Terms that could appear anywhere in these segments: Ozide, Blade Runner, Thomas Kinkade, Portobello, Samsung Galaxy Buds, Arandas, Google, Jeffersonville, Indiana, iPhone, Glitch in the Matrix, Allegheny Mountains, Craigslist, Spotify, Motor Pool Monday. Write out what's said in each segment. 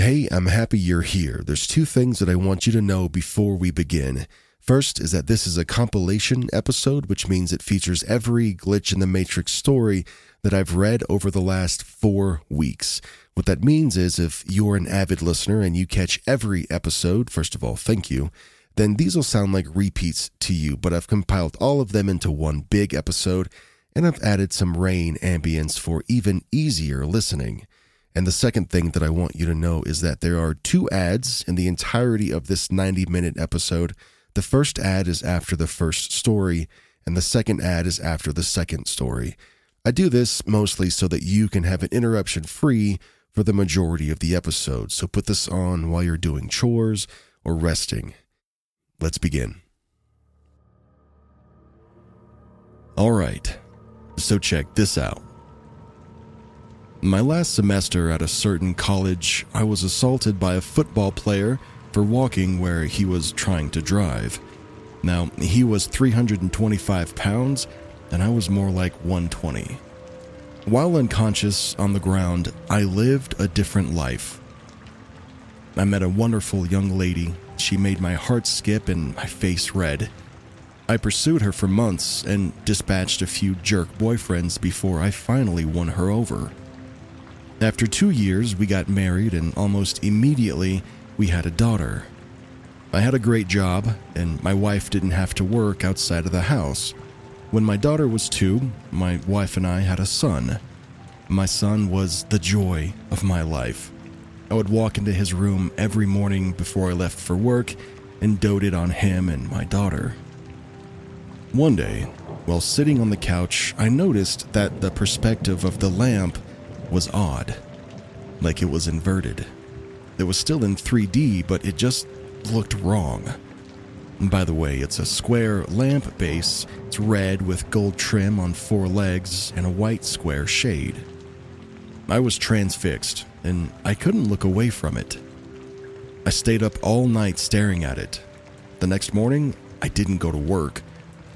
Hey, I'm happy you're here. There's two things that I want you to know before we begin. First is that this is a compilation episode, which means it features every Glitch in the Matrix story that I've read over the last 4 weeks. What that means is if you're an avid listener and you catch every episode, first of all, thank you, then these will sound like repeats to you, but I've compiled all of them into one big episode, and I've added some rain ambience for even easier listening. And the second thing that I want you to know is that there are 2 ads in the entirety of this 90-minute episode. The first ad is after the first story, and the second ad is after the second story. I do this mostly so that you can have an interruption free for the majority of the episode, so put this on while you're doing chores or resting. Let's begin. All right, so check this out. My last semester at a certain college, I was assaulted by a football player for walking where he was trying to drive. Now, he was 325 pounds, and I was more like 120. While unconscious on the ground, I lived a different life. I met a wonderful young lady. She made my heart skip and my face red. I pursued her for months and dispatched a few jerk boyfriends before I finally won her over. After 2 years, we got married, and almost immediately, we had a daughter. I had a great job, and my wife didn't have to work outside of the house. When my daughter was 2, my wife and I had a son. My son was the joy of my life. I would walk into his room every morning before I left for work and doted on him and my daughter. One day, while sitting on the couch, I noticed that the perspective of the lamp was odd, like it was inverted. It was still in 3D, but it just looked wrong. By the way, it's a square lamp base. It's red with gold trim on 4 legs and a white square shade. I was transfixed, and I couldn't look away from it. I stayed up all night staring at it. The next morning, I didn't go to work.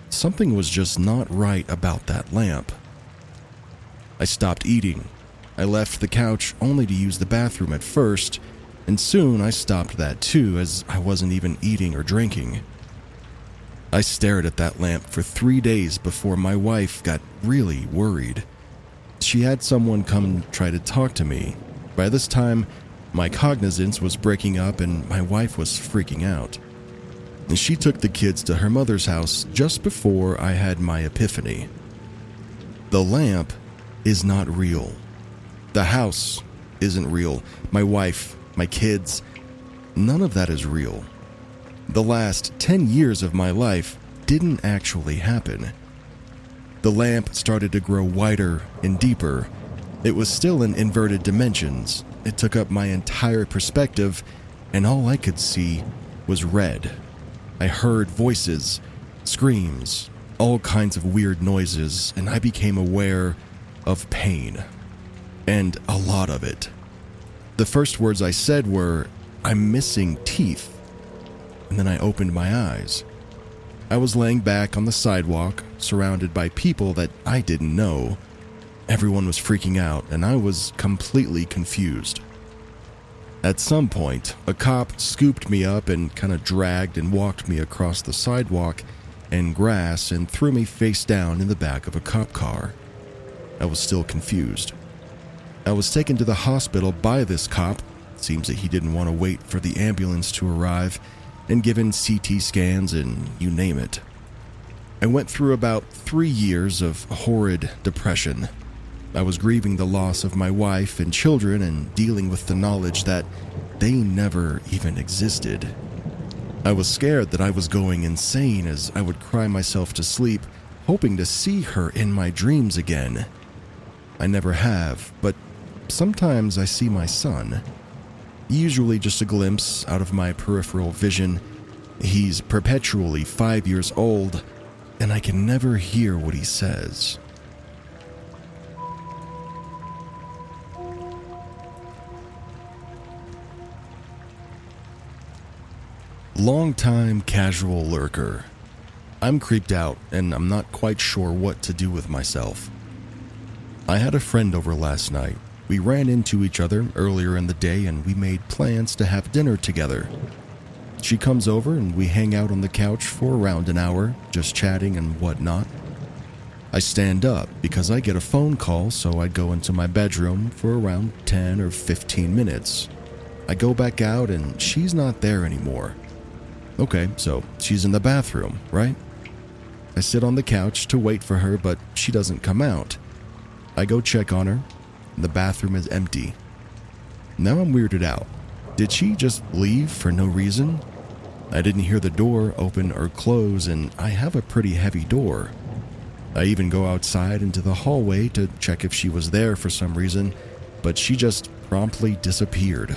Something was just not right about that lamp. I stopped eating. I left the couch only to use the bathroom at first, and soon I stopped that too, as I wasn't even eating or drinking. I stared at that lamp for 3 days before my wife got really worried. She had someone come try to talk to me. By this time, my cognizance was breaking up and my wife was freaking out. She took the kids to her mother's house just before I had my epiphany. The lamp is not real. The house isn't real. My wife, my kids, none of that is real. The last 10 years of my life didn't actually happen. The lamp started to grow wider and deeper. It was still in inverted dimensions. It took up my entire perspective, and all I could see was red. I heard voices, screams, all kinds of weird noises, and I became aware of pain, and a lot of it. The first words I said were, "I'm missing teeth," and then I opened my eyes. I was laying back on the sidewalk, surrounded by people that I didn't know. Everyone was freaking out, and I was completely confused. At some point, a cop scooped me up and kind of dragged and walked me across the sidewalk and grass and threw me face down in the back of a cop car. I was still confused. I was taken to the hospital by this cop. It seems that he didn't want to wait for the ambulance to arrive, and given CT scans and you name it. I went through about 3 years of horrid depression. I was grieving the loss of my wife and children and dealing with the knowledge that they never even existed. I was scared that I was going insane, as I would cry myself to sleep, hoping to see her in my dreams again. I never have, but sometimes I see my son. Usually just a glimpse out of my peripheral vision. He's perpetually 5 years old, and I can never hear what he says. Long-time casual lurker. I'm creeped out, and I'm not quite sure what to do with myself. I had a friend over last night, We ran into each other earlier in the day and we made plans to have dinner together. She comes over and we hang out on the couch for around an hour, just chatting and whatnot. I stand up because I get a phone call, so I go into my bedroom for around 10 or 15 minutes. I go back out and she's not there anymore. Okay, so she's in the bathroom, right? I sit on the couch to wait for her, but she doesn't come out. I go check on her. The bathroom is empty. Now I'm weirded out. Did she just leave for no reason? I didn't hear the door open or close, and I have a pretty heavy door. I even go outside into the hallway to check if she was there for some reason, but she just promptly disappeared.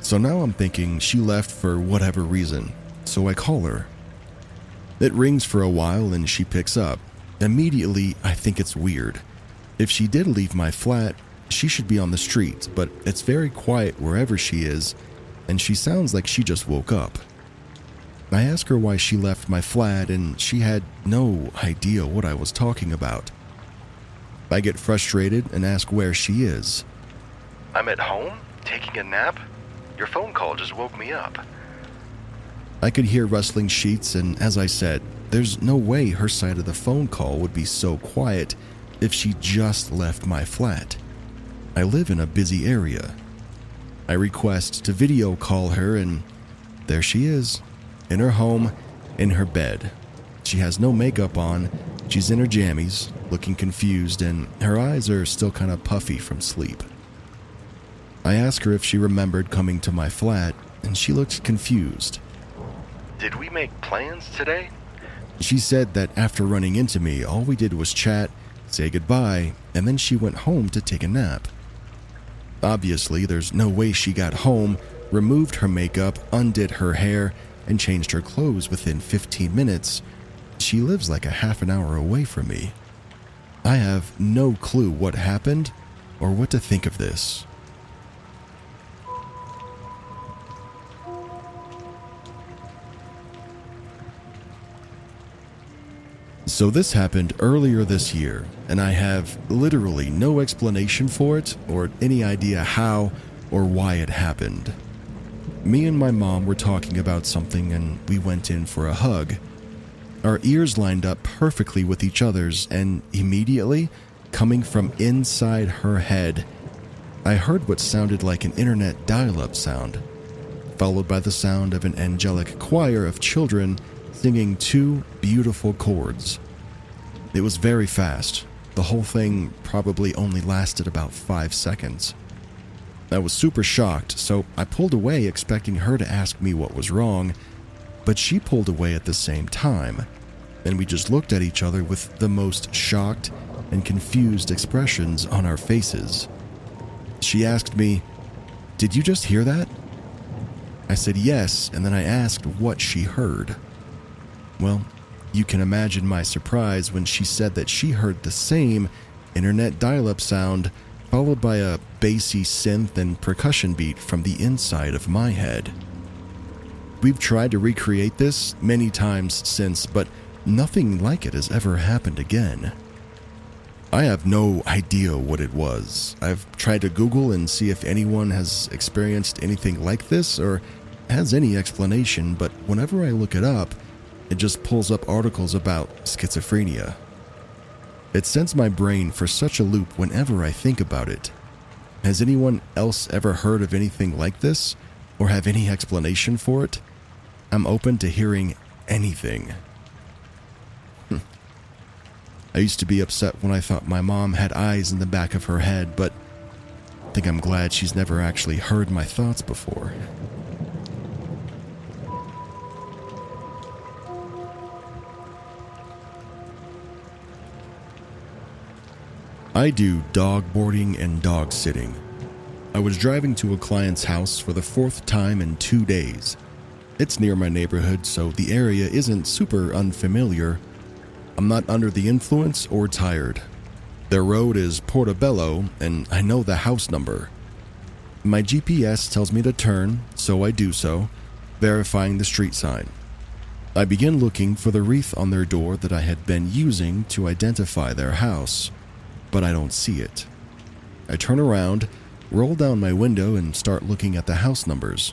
So now I'm thinking she left for whatever reason, so I call her. It rings for a while and she picks up. Immediately, I think it's weird. If she did leave my flat, she should be on the street, but it's very quiet wherever she is, and she sounds like she just woke up. I ask her why she left my flat, and she had no idea what I was talking about. I get frustrated and ask where she is. I'm at home, taking a nap. Your phone call just woke me up. I could hear rustling sheets, and as I said, there's no way her side of the phone call would be so quiet if she just left my flat. I live in a busy area. I request to video call her, and there she is. In her home, in her bed. She has no makeup on, she's in her jammies, looking confused, and her eyes are still kind of puffy from sleep. I ask her if she remembered coming to my flat, and she looked confused. Did we make plans today? She said that after running into me, all we did was chat, say goodbye, and then she went home to take a nap. Obviously, there's no way she got home, removed her makeup, undid her hair, and changed her clothes within 15 minutes. She lives like a half an hour away from me. I have no clue what happened or what to think of this. So this happened earlier this year, and I have literally no explanation for it or any idea how or why it happened. Me and my mom were talking about something and we went in for a hug. Our ears lined up perfectly with each other's, and immediately, coming from inside her head, I heard what sounded like an internet dial-up sound, followed by the sound of an angelic choir of children singing two beautiful chords. It was very fast. The whole thing probably only lasted about 5 seconds. I was super shocked, so I pulled away expecting her to ask me what was wrong, but she pulled away at the same time, and we just looked at each other with the most shocked and confused expressions on our faces. She asked me, "Did you just hear that?" I said yes, and then I asked what she heard. Well, you can imagine my surprise when she said that she heard the same internet dial-up sound followed by a bassy synth and percussion beat from the inside of my head. We've tried to recreate this many times since, but nothing like it has ever happened again. I have no idea what it was. I've tried to Google and see if anyone has experienced anything like this or has any explanation, but whenever I look it up, it just pulls up articles about schizophrenia. It sends my brain for such a loop whenever I think about it. Has anyone else ever heard of anything like this, or have any explanation for it? I'm open to hearing anything. I used to be upset when I thought my mom had eyes in the back of her head, but I think I'm glad she's never actually heard my thoughts before. I do dog boarding and dog sitting. I was driving to a client's house for the 4th time in 2 days. It's near my neighborhood, so the area isn't super unfamiliar. I'm not under the influence or tired. Their road is Portobello, and I know the house number. My GPS tells me to turn, so I do so, verifying the street sign. I begin looking for the wreath on their door that I had been using to identify their house, but I don't see it. I turn around, roll down my window, and start looking at the house numbers.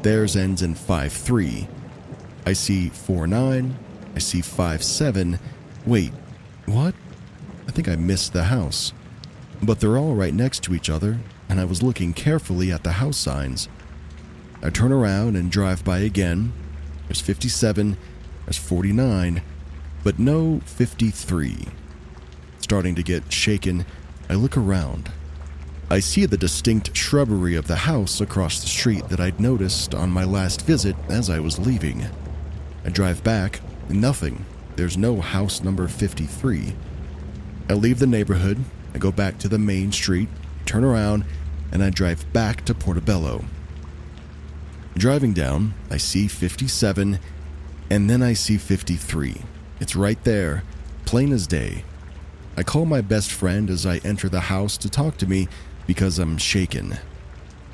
Theirs ends in 5-3. I see 4-9. I see 5-7. Wait, what? I think I missed the house. But they're all right next to each other, and I was looking carefully at the house signs. I turn around and drive by again. There's 57, there's 49, but no 53. Starting to get shaken, I look around. I see the distinct shrubbery of the house across the street that I'd noticed on my last visit as I was leaving. I drive back, nothing. There's no house number 53. I leave the neighborhood, I go back to the main street, turn around, and I drive back to Portobello. Driving down, I see 57, and then I see 53. It's right there, plain as day. I call my best friend as I enter the house to talk to me because I'm shaken.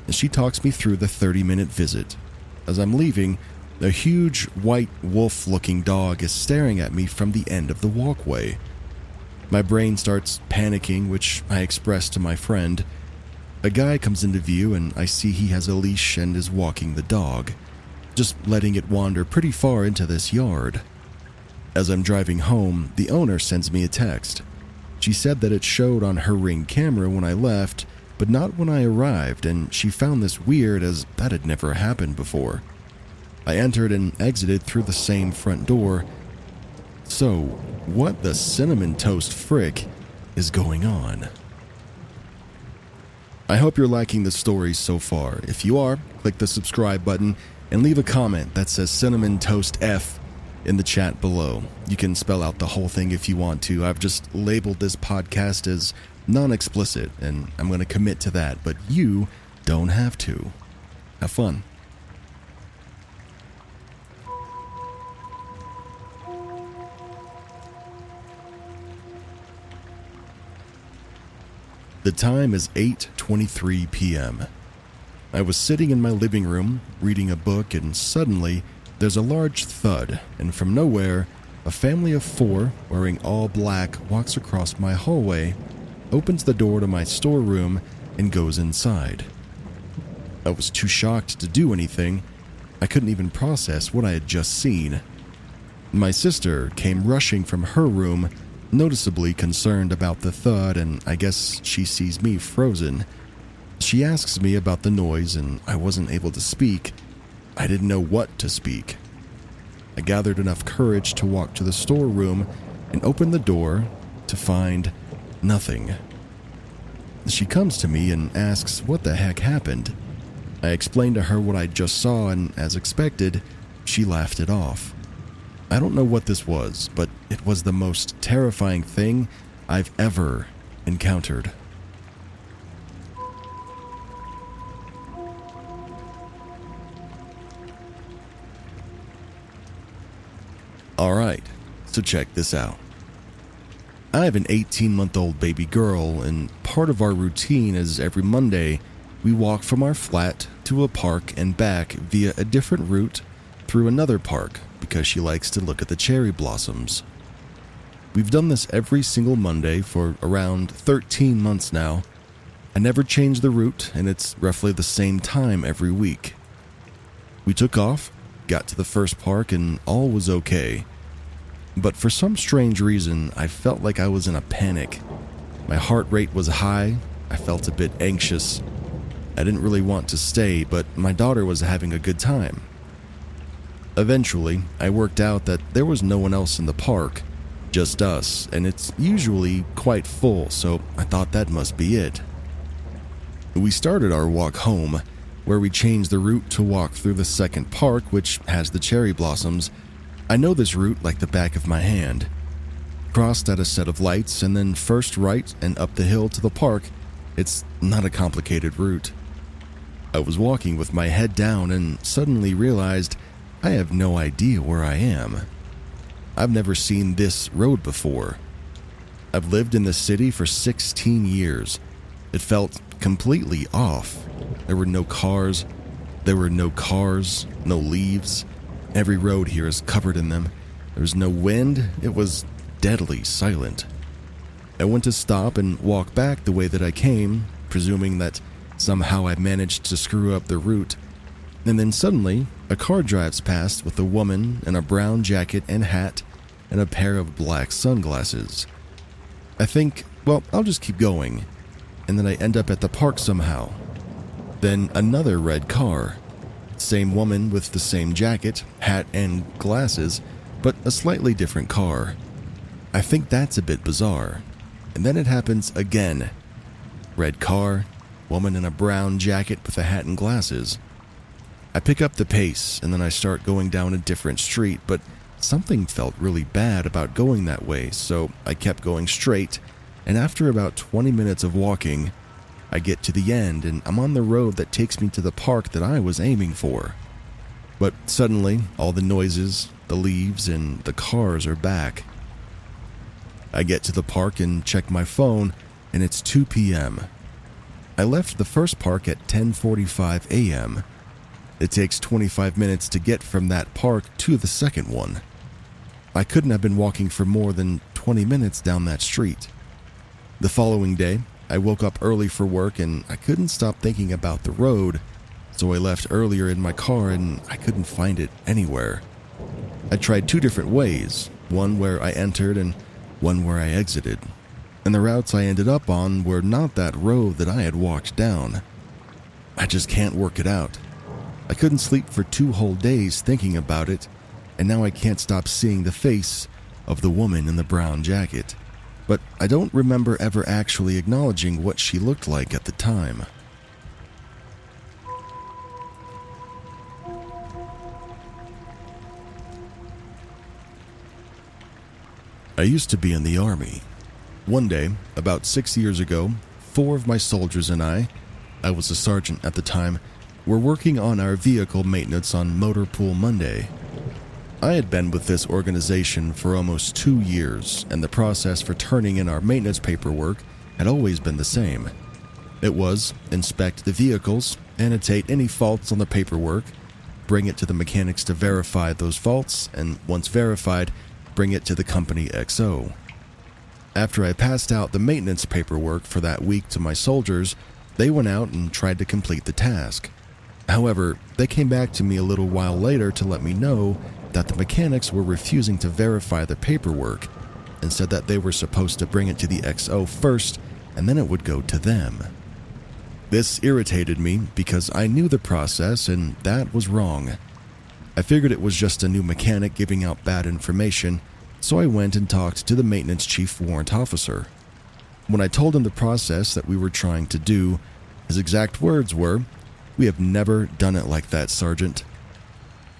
And she talks me through the 30-minute visit. As I'm leaving, a huge white wolf-looking dog is staring at me from the end of the walkway. My brain starts panicking, which I express to my friend. A guy comes into view, and I see he has a leash and is walking the dog, just letting it wander pretty far into this yard. As I'm driving home, the owner sends me a text. She said that it showed on her Ring camera when I left, but not when I arrived, and she found this weird as that had never happened before. I entered and exited through the same front door. So, what the cinnamon toast frick is going on? I hope you're liking the story so far. If you are, click the subscribe button and leave a comment that says Cinnamon Toast F in the chat below. You can spell out the whole thing if you want to. I've just labeled this podcast as non-explicit, and I'm going to commit to that, but you don't have to. Have fun. The time is 8:23 p.m. I was sitting in my living room, reading a book, and suddenly, there's a large thud, and from nowhere, a family of four, wearing all black, walks across my hallway, opens the door to my storeroom, and goes inside. I was too shocked to do anything. I couldn't even process what I had just seen. My sister came rushing from her room, noticeably concerned about the thud, and I guess she sees me frozen. She asks me about the noise, and I wasn't able to speak. I didn't know what to speak. I gathered enough courage to walk to the storeroom and open the door to find nothing. She comes to me and asks what the heck happened. I explained to her what I just saw, and as expected, she laughed it off. I don't know what this was, but it was the most terrifying thing I've ever encountered. Alright, so check this out. I have an 18-month-old baby girl, and part of our routine is every Monday, we walk from our flat to a park and back via a different route through another park, because she likes to look at the cherry blossoms. We've done this every single Monday for around 13 months now. I never change the route, and it's roughly the same time every week. We took off, got to the first park, and all was okay. But for some strange reason, I felt like I was in a panic. My heart rate was high, I felt a bit anxious. I didn't really want to stay, but my daughter was having a good time. Eventually, I worked out that there was no one else in the park, just us, and it's usually quite full, so I thought that must be it. We started our walk home, where we changed the route to walk through the second park, which has the cherry blossoms. I know this route like the back of my hand. Crossed at a set of lights, and then first right and up the hill to the park. It's not a complicated route. I was walking with my head down and suddenly realized I have no idea where I am. I've never seen this road before. I've lived in the city for 16 years. It felt completely off. There were no cars, no leaves. Every road here is covered in them. There was no wind. It was deadly silent. I I went to stop and walk back the way that I came, presuming that somehow I managed to screw up the route, and then suddenly a car drives past with a woman in a brown jacket and hat and a pair of black sunglasses. I think, well, I'll just keep going, and then I end up at the park somehow. Then another red car, same woman with the same jacket, hat, and glasses, but a slightly different car. I think that's a bit bizarre. And then it happens again. Red car, woman in a brown jacket with a hat and glasses. I pick up the pace, and then I start going down a different street, but something felt really bad about going that way, so I kept going straight, and after about 20 minutes of walking, I get to the end, and I'm on the road that takes me to the park that I was aiming for. But suddenly, all the noises, the leaves, and the cars are back. I get to the park and check my phone, and it's 2 p.m. I left the first park at 10:45 a.m., It takes 25 minutes to get from that park to the second one. I couldn't have been walking for more than 20 minutes down that street. The following day, I woke up early for work and I couldn't stop thinking about the road, so I left earlier in my car and I couldn't find it anywhere. I tried two different ways, one where I entered and one where I exited, and the routes I ended up on were not that road that I had walked down. I just can't work it out. I couldn't sleep for 2 whole days thinking about it, and now I can't stop seeing the face of the woman in the brown jacket, but I don't remember ever actually acknowledging what she looked like at the time. I used to be in the Army. One day, about 6 years ago, 4 of my soldiers and I was a sergeant at the time, we're working on our vehicle maintenance on Motor Pool Monday. I had been with this organization for almost 2 years, and the process for turning in our maintenance paperwork had always been the same. It was inspect the vehicles, annotate any faults on the paperwork, bring it to the mechanics to verify those faults, and once verified, bring it to the company XO. After I passed out the maintenance paperwork for that week to my soldiers, they went out and tried to complete the task. However, they came back to me a little while later to let me know that the mechanics were refusing to verify the paperwork and said that they were supposed to bring it to the XO first and then it would go to them. This irritated me because I knew the process and that was wrong. I figured it was just a new mechanic giving out bad information, so I went and talked to the maintenance chief warrant officer. When I told him the process that we were trying to do, his exact words were, "We have never done it like that, Sergeant."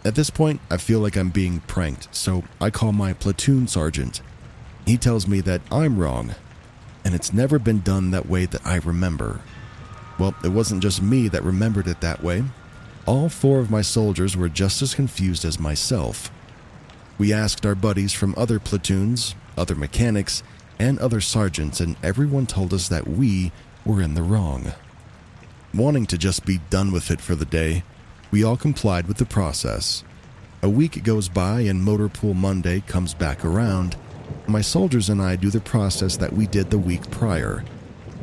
At this point, I feel like I'm being pranked, so I call my platoon sergeant. He tells me that I'm wrong, and it's never been done that way that I remember. Well, it wasn't just me that remembered it that way. All 4 of my soldiers were just as confused as myself. We asked our buddies from other platoons, other mechanics, and other sergeants, and everyone told us that we were in the wrong. Wanting to just be done with it for the day, we all complied with the process. A week goes by and Motor Pool Monday comes back around. My soldiers and I do the process that we did the week prior.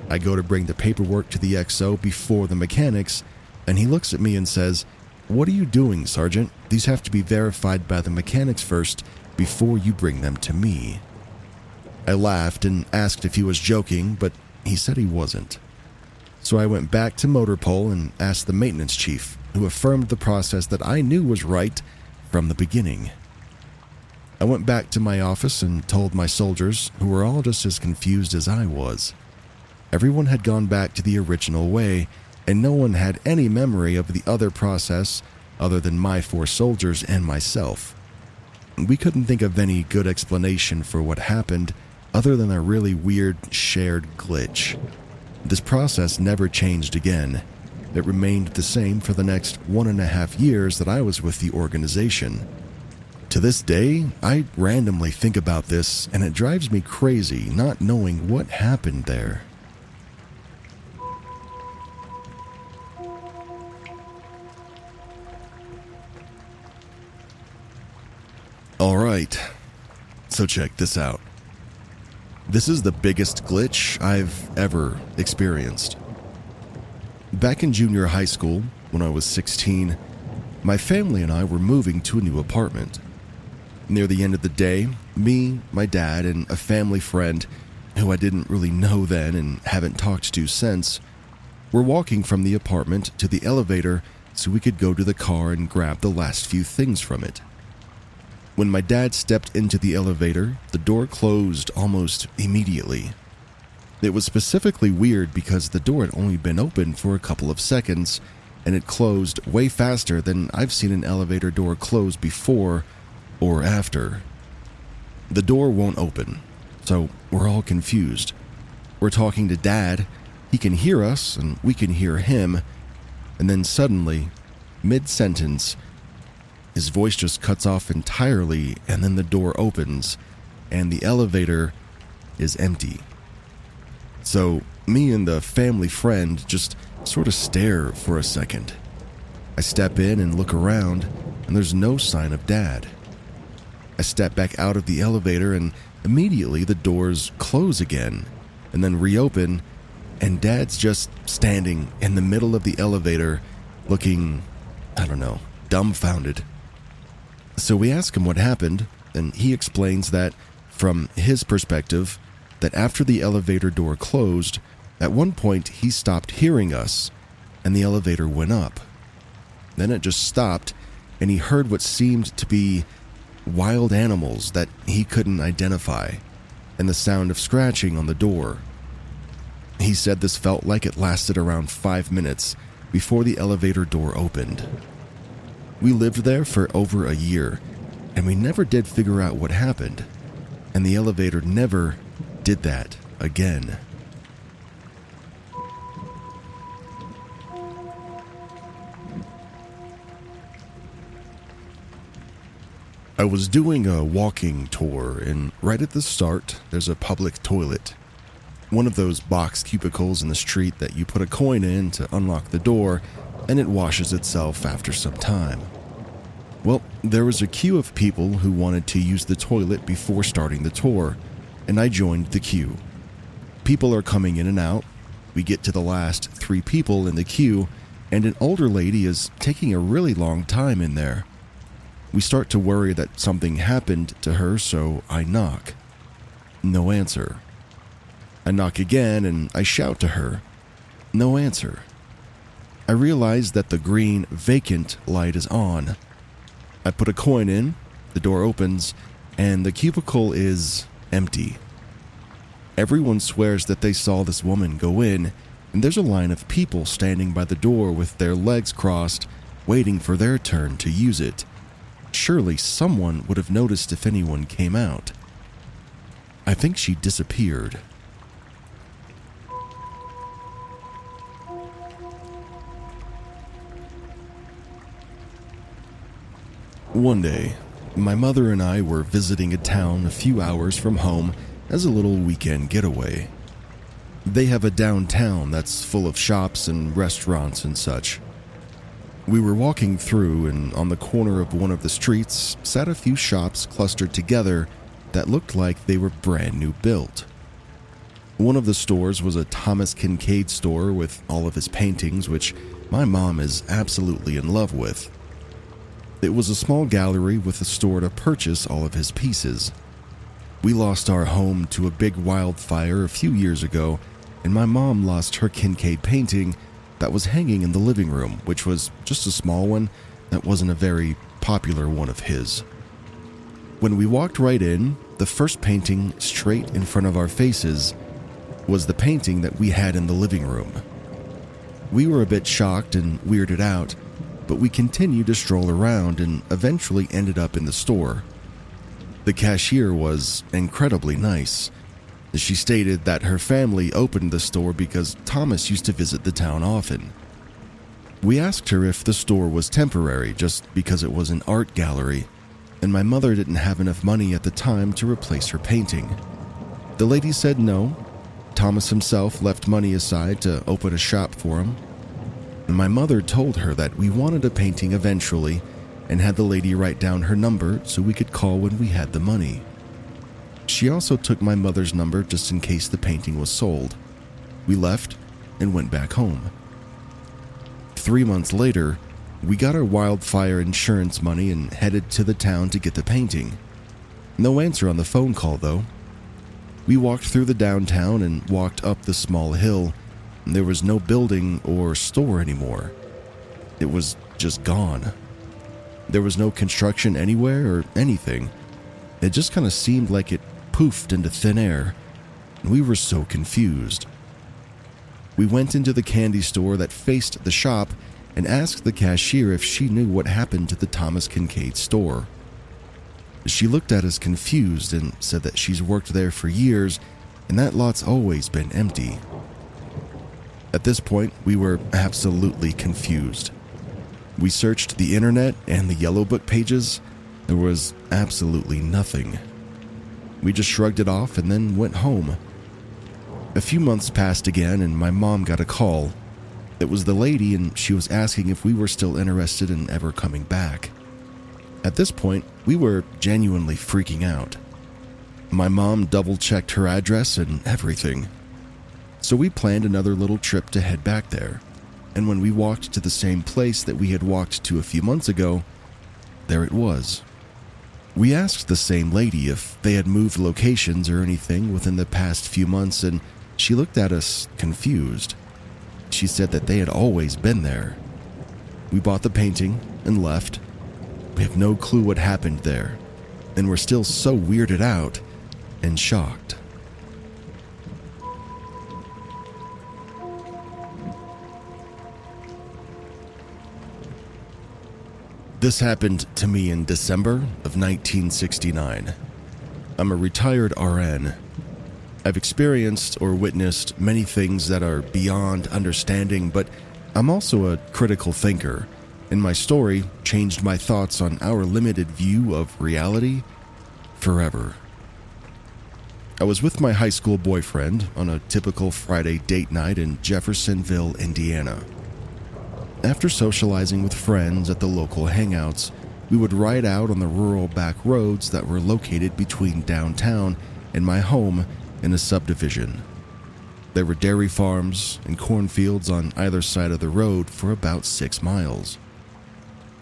I go to bring the paperwork to the XO before the mechanics, and he looks at me and says, "What are you doing, Sergeant? These have to be verified by the mechanics first before you bring them to me." I laughed and asked if he was joking, but he said he wasn't. So I went back to Motor Pool and asked the maintenance chief, who affirmed the process that I knew was right from the beginning. I went back to my office and told my soldiers, who were all just as confused as I was. Everyone had gone back to the original way, and no one had any memory of the other process other than my 4 soldiers and myself. We couldn't think of any good explanation for what happened other than a really weird shared glitch. This process never changed again. It remained the same for the next 1.5 years that I was with the organization. To this day, I randomly think about this, and it drives me crazy not knowing what happened there. All right, so check this out. This is the biggest glitch I've ever experienced. Back in junior high school, when I was 16, my family and I were moving to a new apartment. Near the end of the day, me, my dad, and a family friend, who I didn't really know then and haven't talked to since, were walking from the apartment to the elevator so we could go to the car and grab the last few things from it. When my dad stepped into the elevator, the door closed almost immediately. It was specifically weird because the door had only been open for a couple of seconds, and it closed way faster than I've seen an elevator door close before or after. The door won't open, so we're all confused. We're talking to Dad, he can hear us, and we can hear him, and then suddenly, mid-sentence, his voice just cuts off entirely, and then the door opens, and the elevator is empty. So, me and the family friend just sort of stare for a second. I step in and look around, and there's no sign of Dad. I step back out of the elevator, and immediately the doors close again, and then reopen, and Dad's just standing in the middle of the elevator, looking, I don't know, dumbfounded. So we ask him what happened, and he explains that, from his perspective, that after the elevator door closed, at one point he stopped hearing us, and the elevator went up. Then it just stopped, and he heard what seemed to be wild animals that he couldn't identify, and the sound of scratching on the door. He said this felt like it lasted around 5 minutes before the elevator door opened. We lived there for over a year, and we never did figure out what happened, and the elevator never did that again. I was doing a walking tour, and right at the start, there's a public toilet. One of those box cubicles in the street that you put a coin in to unlock the door, and it washes itself after some time. Well, there was a queue of people who wanted to use the toilet before starting the tour, and I joined the queue. People are coming in and out. We get to the last 3 people in the queue, and an older lady is taking a really long time in there. We start to worry that something happened to her, so I knock. No answer. I knock again, and I shout to her. No answer. I realize that the green vacant light is on. I put a coin in, the door opens, and the cubicle is empty. Everyone swears that they saw this woman go in, and there's a line of people standing by the door with their legs crossed, waiting for their turn to use it. Surely someone would have noticed if anyone came out. I think she disappeared. One day, my mother and I were visiting a town a few hours from home as a little weekend getaway. They have a downtown that's full of shops and restaurants and such. We were walking through, and on the corner of one of the streets sat a few shops clustered together that looked like they were brand new built. One of the stores was a Thomas Kinkade store with all of his paintings, which my mom is absolutely in love with. It was a small gallery with a store to purchase all of his pieces. We lost our home to a big wildfire a few years ago, and my mom lost her Kinkade painting that was hanging in the living room, which was just a small one that wasn't a very popular one of his. When we walked right in, the first painting straight in front of our faces was the painting that we had in the living room. We were a bit shocked and weirded out, but we continued to stroll around and eventually ended up in the store. The cashier was incredibly nice. She stated that her family opened the store because Thomas used to visit the town often. We asked her if the store was temporary just because it was an art gallery, and my mother didn't have enough money at the time to replace her painting. The lady said no. Thomas himself left money aside to open a shop for him. My mother told her that we wanted a painting eventually and had the lady write down her number so we could call when we had the money. She also took my mother's number just in case the painting was sold. We left and went back home. 3 months later, we got our wildfire insurance money and headed to the town to get the painting. No answer on the phone call, though. We walked through the downtown and walked up the small hill. There was no building or store anymore. It was just gone. There was no construction anywhere or anything. It just kind of seemed like it poofed into thin air. We were so confused. We went into the candy store that faced the shop and asked the cashier if she knew what happened to the Thomas Kinkade store. She looked at us confused and said that she's worked there for years and that lot's always been empty. At this point, we were absolutely confused. We searched the internet and the yellow book pages. There was absolutely nothing. We just shrugged it off and then went home. A few months passed again and my mom got a call. It was the lady and she was asking if we were still interested in ever coming back. At this point, we were genuinely freaking out. My mom double-checked her address and everything. So we planned another little trip to head back there, and when we walked to the same place that we had walked to a few months ago, there it was. We asked the same lady if they had moved locations or anything within the past few months, and she looked at us confused. She said that they had always been there. We bought the painting and left. We have no clue what happened there, and we're still so weirded out and shocked. This happened to me in December of 1969. I'm a retired RN. I've experienced or witnessed many things that are beyond understanding, but I'm also a critical thinker. And my story changed my thoughts on our limited view of reality forever. I was with my high school boyfriend on a typical Friday date night in Jeffersonville, Indiana. After socializing with friends at the local hangouts, we would ride out on the rural back roads that were located between downtown and my home in a subdivision. There were dairy farms and cornfields on either side of the road for about 6 miles.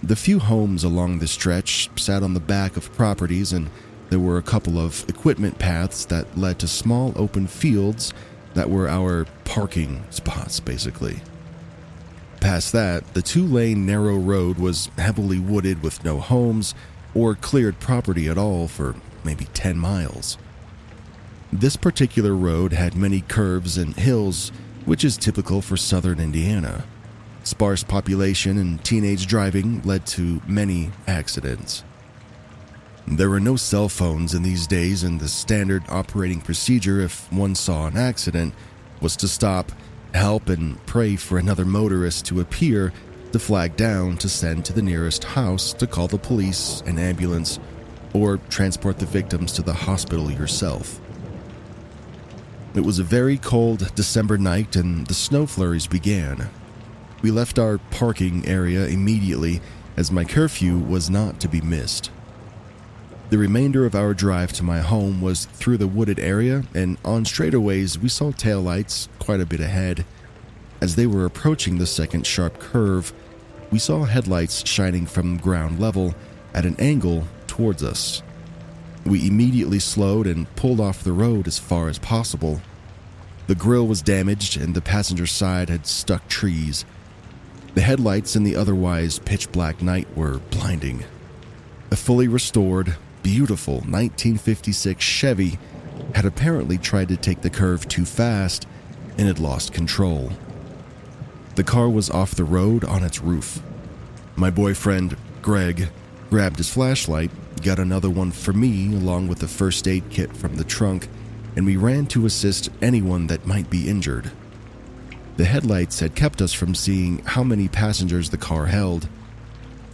The few homes along the stretch sat on the back of properties, and there were a couple of equipment paths that led to small open fields that were our parking spots, basically. Past that, the two-lane narrow road was heavily wooded with no homes or cleared property at all for maybe 10 miles. This particular road had many curves and hills, which is typical for southern Indiana. Sparse population and teenage driving led to many accidents. There were no cell phones in these days, and the standard operating procedure if one saw an accident was to stop, help, and pray for another motorist to appear to flag down to send to the nearest house to call the police, an ambulance, or transport the victims to the hospital yourself. It was a very cold December night and the snow flurries began. We left our parking area immediately, as my curfew was not to be missed. The remainder of our drive to my home was through the wooded area, and on straightaways we saw taillights quite a bit ahead. As they were approaching the second sharp curve, we saw headlights shining from ground level at an angle towards us. We immediately slowed and pulled off the road as far as possible. The grill was damaged and the passenger side had stuck trees. The headlights in the otherwise pitch-black night were blinding. A fully restored, beautiful 1956 Chevy had apparently tried to take the curve too fast and had lost control. The car was off the road on its roof. My boyfriend, Greg, grabbed his flashlight, got another one for me along with the first aid kit from the trunk, and we ran to assist anyone that might be injured. The headlights had kept us from seeing how many passengers the car held,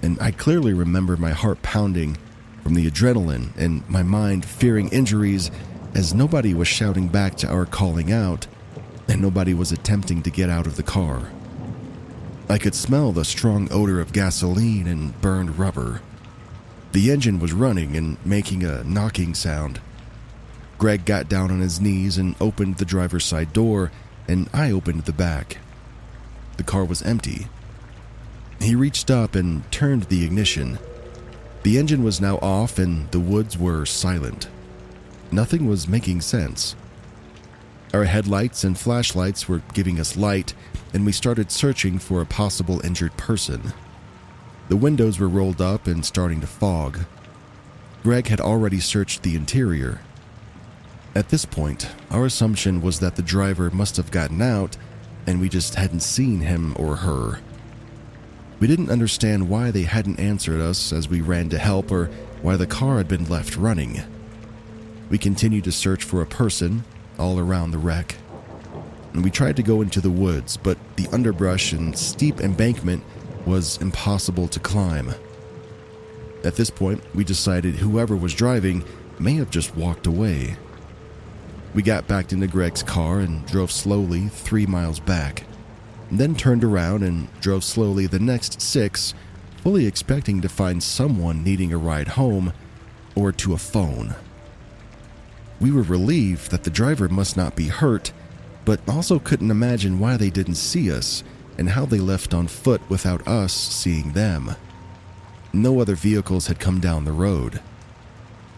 and I clearly remember my heart pounding from the adrenaline and my mind fearing injuries as nobody was shouting back to our calling out and nobody was attempting to get out of the car. I could smell the strong odor of gasoline and burned rubber. The engine was running and making a knocking sound. Greg got down on his knees and opened the driver's side door, and I opened the back. The car was empty. He reached up and turned the ignition. The engine was now off and the woods were silent. Nothing was making sense. Our headlights and flashlights were giving us light, and we started searching for a possible injured person. The windows were rolled up and starting to fog. Greg had already searched the interior. At this point, our assumption was that the driver must have gotten out, and we just hadn't seen him or her. We didn't understand why they hadn't answered us as we ran to help or why the car had been left running. We continued to search for a person all around the wreck, and we tried to go into the woods, but the underbrush and steep embankment was impossible to climb. At this point, we decided whoever was driving may have just walked away. We got back into Greg's car and drove slowly 3 miles back, then turned around and drove slowly the next 6, fully expecting to find someone needing a ride home or to a phone. We were relieved that the driver must not be hurt, but also couldn't imagine why they didn't see us and how they left on foot without us seeing them. No other vehicles had come down the road.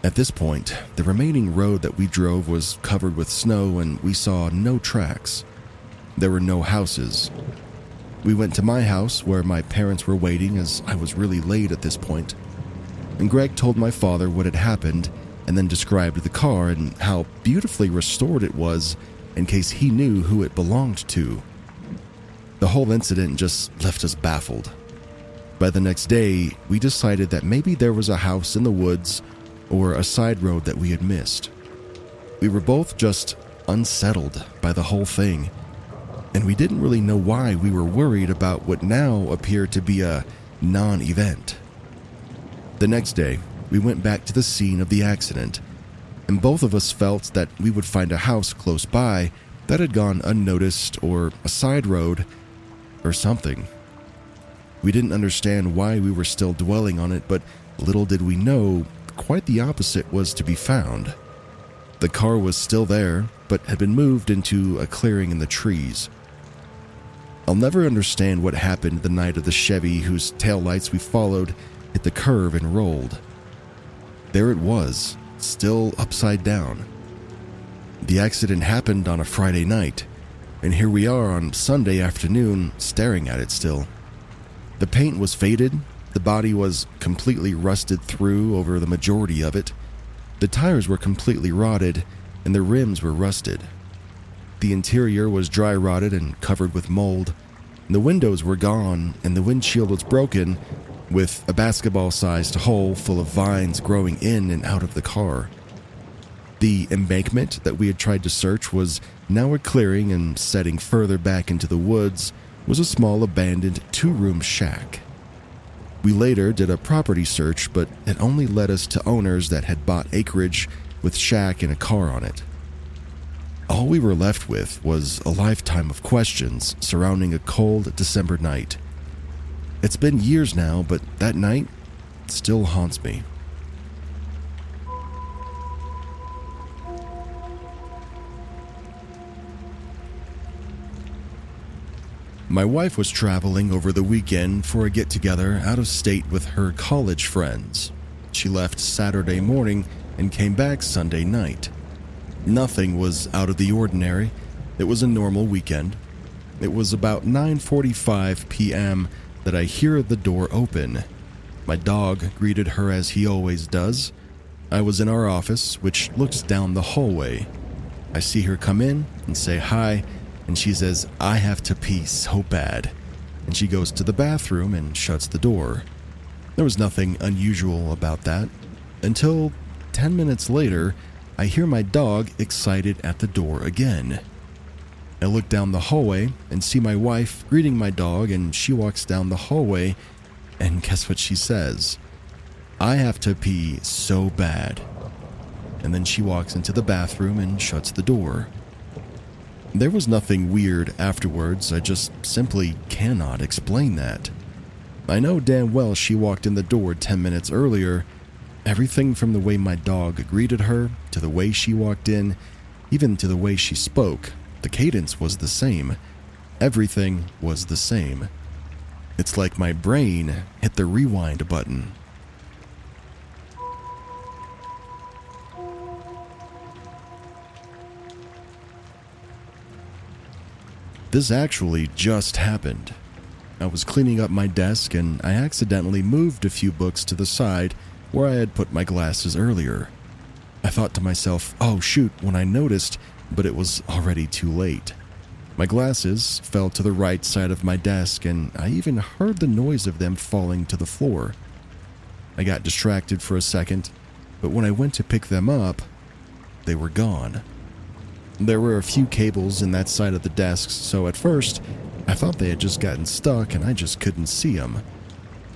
At this point, the remaining road that we drove was covered with snow and we saw no tracks. There were no houses. We went to my house where my parents were waiting as I was really late at this point, and Greg told my father what had happened and then described the car and how beautifully restored it was in case he knew who it belonged to. The whole incident just left us baffled. By the next day, we decided that maybe there was a house in the woods or a side road that we had missed. We were both just unsettled by the whole thing, and we didn't really know why we were worried about what now appeared to be a non-event. The next day, we went back to the scene of the accident, and both of us felt that we would find a house close by that had gone unnoticed or a side road or something. We didn't understand why we were still dwelling on it, but little did we know, quite the opposite was to be found. The car was still there, but had been moved into a clearing in the trees. I'll never understand what happened the night of the Chevy whose taillights we followed hit the curve and rolled. There it was, still upside down. The accident happened on a Friday night, and here we are on Sunday afternoon staring at it still. The paint was faded, the body was completely rusted through over the majority of it, the tires were completely rotted, and the rims were rusted. The interior was dry rotted and covered with mold, the windows were gone, and the windshield was broken, with a basketball-sized hole full of vines growing in and out of the car. The embankment that we had tried to search was now a clearing, and setting further back into the woods was a small abandoned 2-room shack. We later did a property search, but it only led us to owners that had bought acreage with shack and a car on it. All we were left with was a lifetime of questions surrounding a cold December night. It's been years now, but that night still haunts me. My wife was traveling over the weekend for a get-together out of state with her college friends. She left Saturday morning and came back Sunday night. Nothing was out of the ordinary. It was a normal weekend. It was about 9:45 p.m. that I hear the door open. My dog greeted her as he always does. I was in our office, which looks down the hallway. I see her come in and say hi, and she says, "I have to pee so bad," and she goes to the bathroom and shuts the door. There was nothing unusual about that, until 10 minutes later, I hear my dog excited at the door again. I look down the hallway and see my wife greeting my dog, and she walks down the hallway, and guess what she says? "I have to pee so bad." And then she walks into the bathroom and shuts the door. There was nothing weird afterwards. I just simply cannot explain that. I know damn well she walked in the door 10 minutes earlier, Everything from the way my dog greeted her, to the way she walked in, even to the way she spoke, the cadence was the same. Everything was the same. It's like my brain hit the rewind button. This actually just happened. I was cleaning up my desk and I accidentally moved a few books to the side where I had put my glasses earlier. I thought to myself, oh shoot, when I noticed, but it was already too late. My glasses fell to the right side of my desk and I even heard the noise of them falling to the floor. I got distracted for a second, but when I went to pick them up, they were gone. There were a few cables in that side of the desk, so at first, I thought they had just gotten stuck and I just couldn't see them.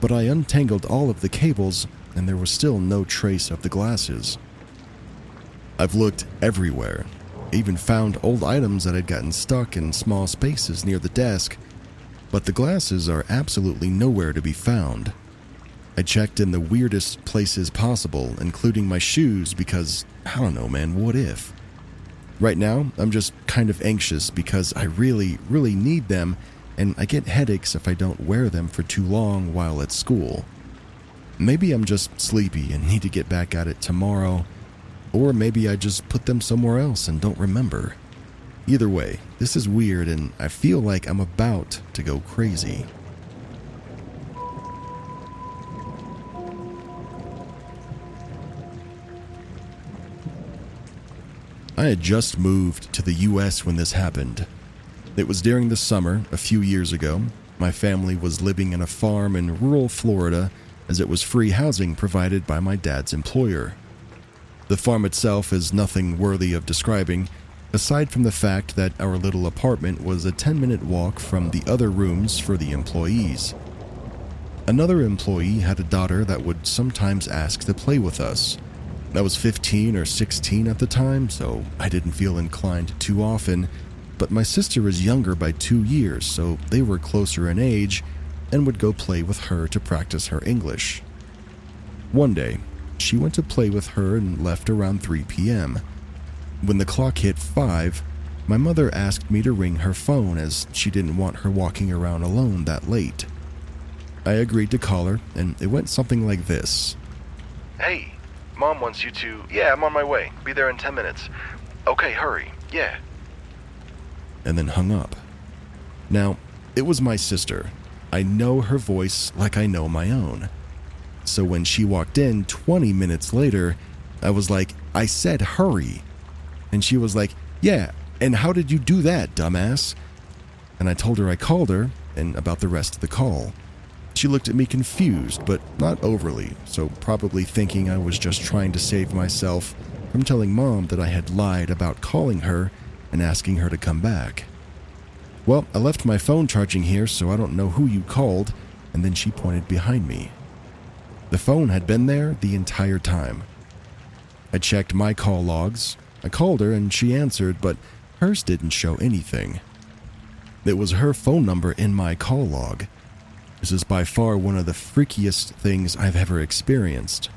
But I untangled all of the cables and there was still no trace of the glasses. I've looked everywhere, even found old items that had gotten stuck in small spaces near the desk, but the glasses are absolutely nowhere to be found. I checked in the weirdest places possible, including my shoes, because, I don't know, man, what if? Right now, I'm just kind of anxious because I really, really need them, and I get headaches if I don't wear them for too long while at school. Maybe I'm just sleepy and need to get back at it tomorrow, or maybe I just put them somewhere else and don't remember. Either way, this is weird and I feel like I'm about to go crazy. I had just moved to the U.S. when this happened. It was during the summer, a few years ago. My family was living in a farm in rural Florida, as it was free housing provided by my dad's employer. The farm itself is nothing worthy of describing, aside from the fact that our little apartment was a 10-minute walk from the other rooms for the employees. Another employee had a daughter that would sometimes ask to play with us. I was 15 or 16 at the time, so I didn't feel inclined too often, but my sister is younger by 2 years, so they were closer in age and would go play with her to practice her English. One day, she went to play with her and left around 3 p.m. When the clock hit 5, my mother asked me to ring her phone as she didn't want her walking around alone that late. I agreed to call her, and it went something like this. Hey. Mom wants you to... Yeah, I'm on my way. Be there in 10 minutes. Okay, hurry. Yeah. And then hung up. Now, it was my sister. I know her voice like I know my own. So when she walked in 20 minutes later, I was like, I said hurry. And she was like, yeah, and how did you do that, dumbass? And I told her I called her and about the rest of the call. She looked at me confused, but not overly, so probably thinking I was just trying to save myself from telling Mom that I had lied about calling her and asking her to come back. Well, I left my phone charging here, so I don't know who you called, and then she pointed behind me. The phone had been there the entire time. I checked my call logs. I called her and she answered, but hers didn't show anything. It was her phone number in my call log. This is by far one of the freakiest things I've ever experienced.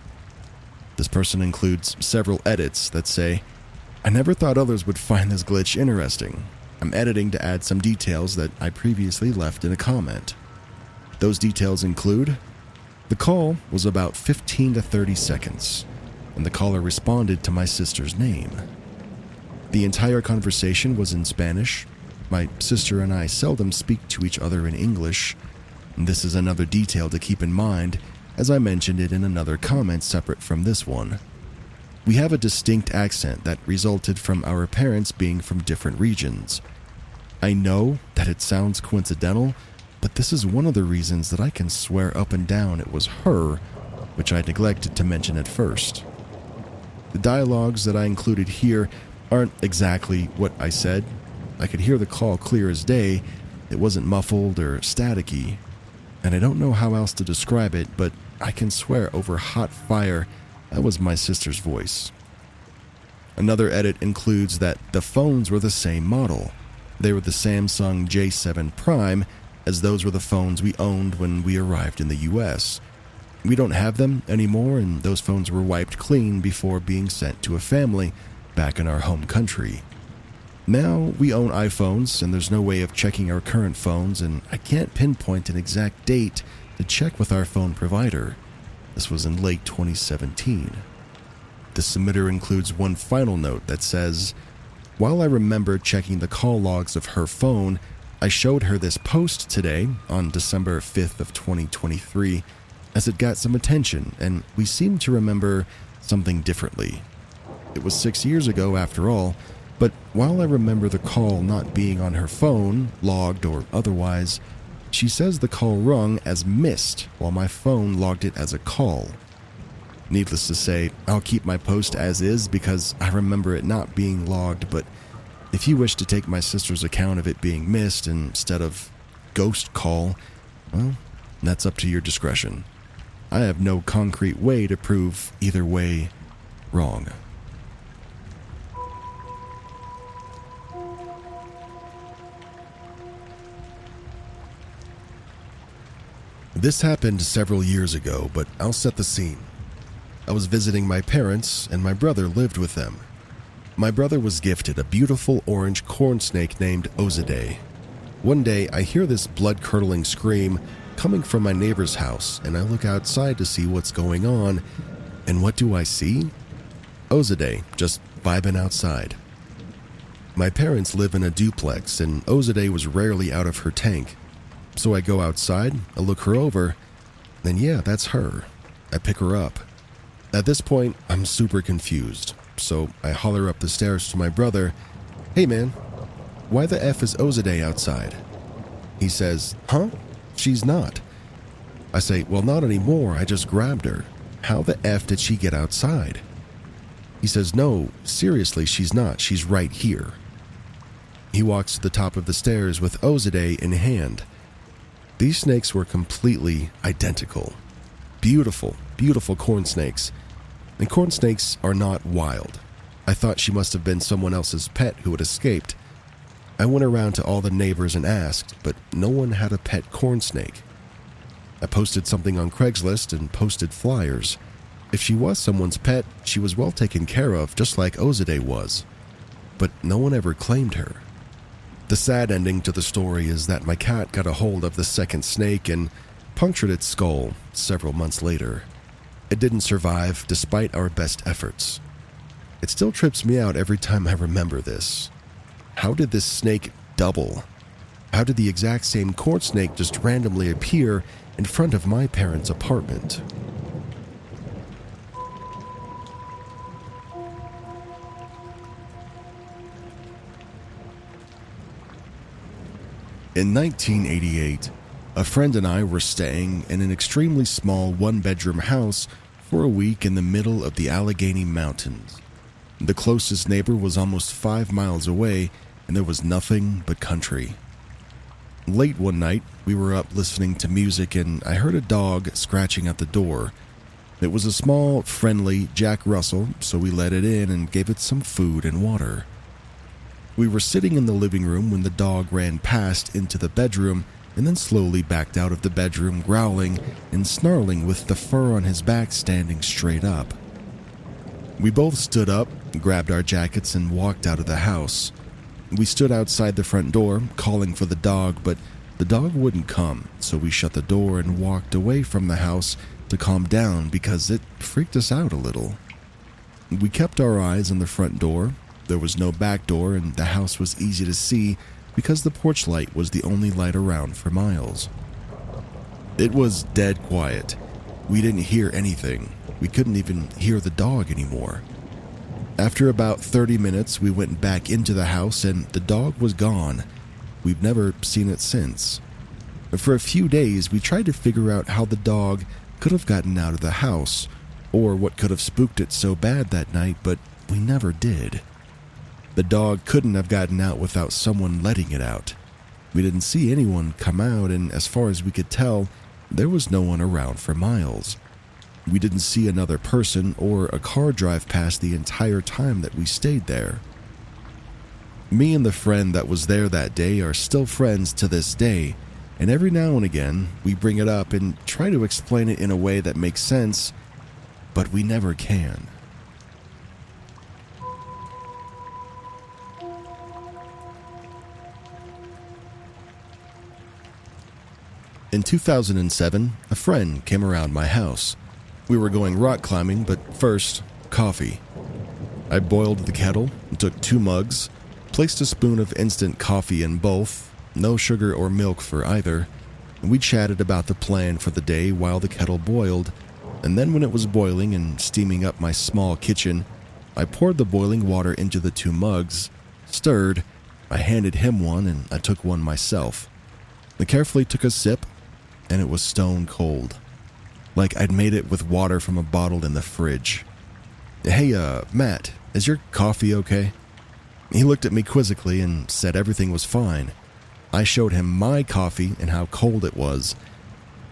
This person includes several edits that say, I never thought others would find this glitch interesting. I'm editing to add some details that I previously left in a comment. Those details include, the call was about 15 to 30 seconds, and the caller responded to my sister's name. The entire conversation was in Spanish. My sister and I seldom speak to each other in English. This is another detail to keep in mind, as I mentioned it in another comment separate from this one. We have a distinct accent that resulted from our parents being from different regions. I know that it sounds coincidental, but this is one of the reasons that I can swear up and down it was her, which I neglected to mention at first. The dialogues that I included here aren't exactly what I said. I could hear the call clear as day. It wasn't muffled or staticky. And I don't know how else to describe it, but I can swear over hot fire that was my sister's voice. Another edit includes that the phones were the same model. They were the Samsung J7 Prime, as those were the phones we owned when we arrived in the US. We don't have them anymore, and those phones were wiped clean before being sent to a family back in our home country. Now we own iPhones, and there's no way of checking our current phones, and I can't pinpoint an exact date to check with our phone provider. This was in late 2017. The submitter includes one final note that says, "While I remember checking the call logs of her phone, I showed her this post today on December 5th of 2023 as it got some attention, and we seemed to remember something differently. It was 6 years ago after all, but while I remember the call not being on her phone, logged or otherwise, she says the call rung as missed while my phone logged it as a call. Needless to say, I'll keep my post as is because I remember it not being logged, but if you wish to take my sister's account of it being missed instead of ghost call, well, that's up to your discretion. I have no concrete way to prove either way wrong." This happened several years ago, but I'll set the scene. I was visiting my parents, and my brother lived with them. My brother was gifted a beautiful orange corn snake named Ozide. One day, I hear this blood-curdling scream coming from my neighbor's house, and I look outside to see what's going on, and what do I see? Ozide, just vibing outside. My parents live in a duplex, and Ozide was rarely out of her tank. So I go outside, I look her over, and yeah, that's her. I pick her up. At this point, I'm super confused, so I holler up the stairs to my brother, "Hey man, why the F is Ozide outside?" He says, "Huh? She's not." I say, "Well, not anymore, I just grabbed her. How the F did she get outside?" He says, "No, seriously, she's not, she's right here." He walks to the top of the stairs with Ozide in hand. These snakes were completely identical. Beautiful, beautiful corn snakes. And corn snakes are not wild. I thought she must have been someone else's pet who had escaped. I went around to all the neighbors and asked, but no one had a pet corn snake. I posted something on Craigslist and posted flyers. If she was someone's pet, she was well taken care of, just like Ozide was. But no one ever claimed her. The sad ending to the story is that my cat got a hold of the second snake and punctured its skull several months later. It didn't survive, despite our best efforts. It still trips me out every time I remember this. How did this snake double? How did the exact same corn snake just randomly appear in front of my parents' apartment? In 1988, a friend and I were staying in an extremely small one-bedroom house for a week in the middle of the Allegheny Mountains. The closest neighbor was almost 5 miles away, and there was nothing but country. Late one night, we were up listening to music, and I heard a dog scratching at the door. It was a small, friendly Jack Russell, so we let it in and gave it some food and water. We were sitting in the living room when the dog ran past into the bedroom and then slowly backed out of the bedroom, growling and snarling with the fur on his back standing straight up. We both stood up, grabbed our jackets, and walked out of the house. We stood outside the front door, calling for the dog, but the dog wouldn't come, so we shut the door and walked away from the house to calm down because it freaked us out a little. We kept our eyes on the front door. There was no back door, and the house was easy to see because the porch light was the only light around for miles. It was dead quiet. We didn't hear anything. We couldn't even hear the dog anymore. After about 30 minutes, we went back into the house, and the dog was gone. We've never seen it since. For a few days, we tried to figure out how the dog could have gotten out of the house, or what could have spooked it so bad that night, but we never did. The dog couldn't have gotten out without someone letting it out. We didn't see anyone come out, and as far as we could tell, there was no one around for miles. We didn't see another person or a car drive past the entire time that we stayed there. Me and the friend that was there that day are still friends to this day, And every now and again, we bring it up and try to explain it in a way that makes sense, but we never can. In 2007, a friend came around my house. We were going rock climbing, but first, coffee. I boiled the kettle and took 2 mugs, placed a spoon of instant coffee in both, no sugar or milk for either, and we chatted about the plan for the day while the kettle boiled, and then when it was boiling and steaming up my small kitchen, I poured the boiling water into the 2 mugs, stirred, I handed him one and I took one myself. I carefully took a sip, and it was stone cold, like I'd made it with water from a bottle in the fridge. "Hey, Matt, is your coffee okay?" He looked at me quizzically and said everything was fine. I showed him my coffee and how cold it was.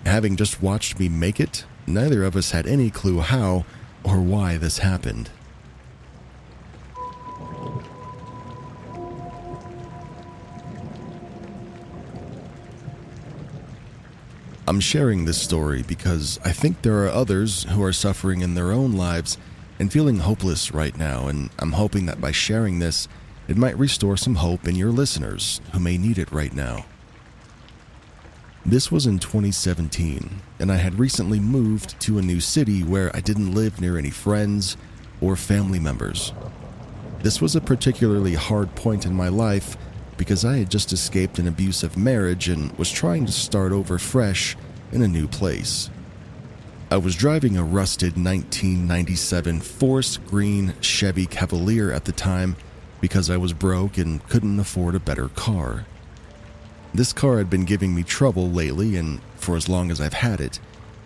Having just watched me make it, neither of us had any clue how or why this happened. I'm sharing this story because I think there are others who are suffering in their own lives and feeling hopeless right now, and I'm hoping that by sharing this, it might restore some hope in your listeners who may need it right now. This was in 2017, and I had recently moved to a new city where I didn't live near any friends or family members. This was a particularly hard point in my life because I had just escaped an abusive marriage and was trying to start over fresh in a new place. I was driving a rusted 1997 forest green Chevy Cavalier at the time because I was broke and couldn't afford a better car. This car had been giving me trouble lately and for as long as I've had it,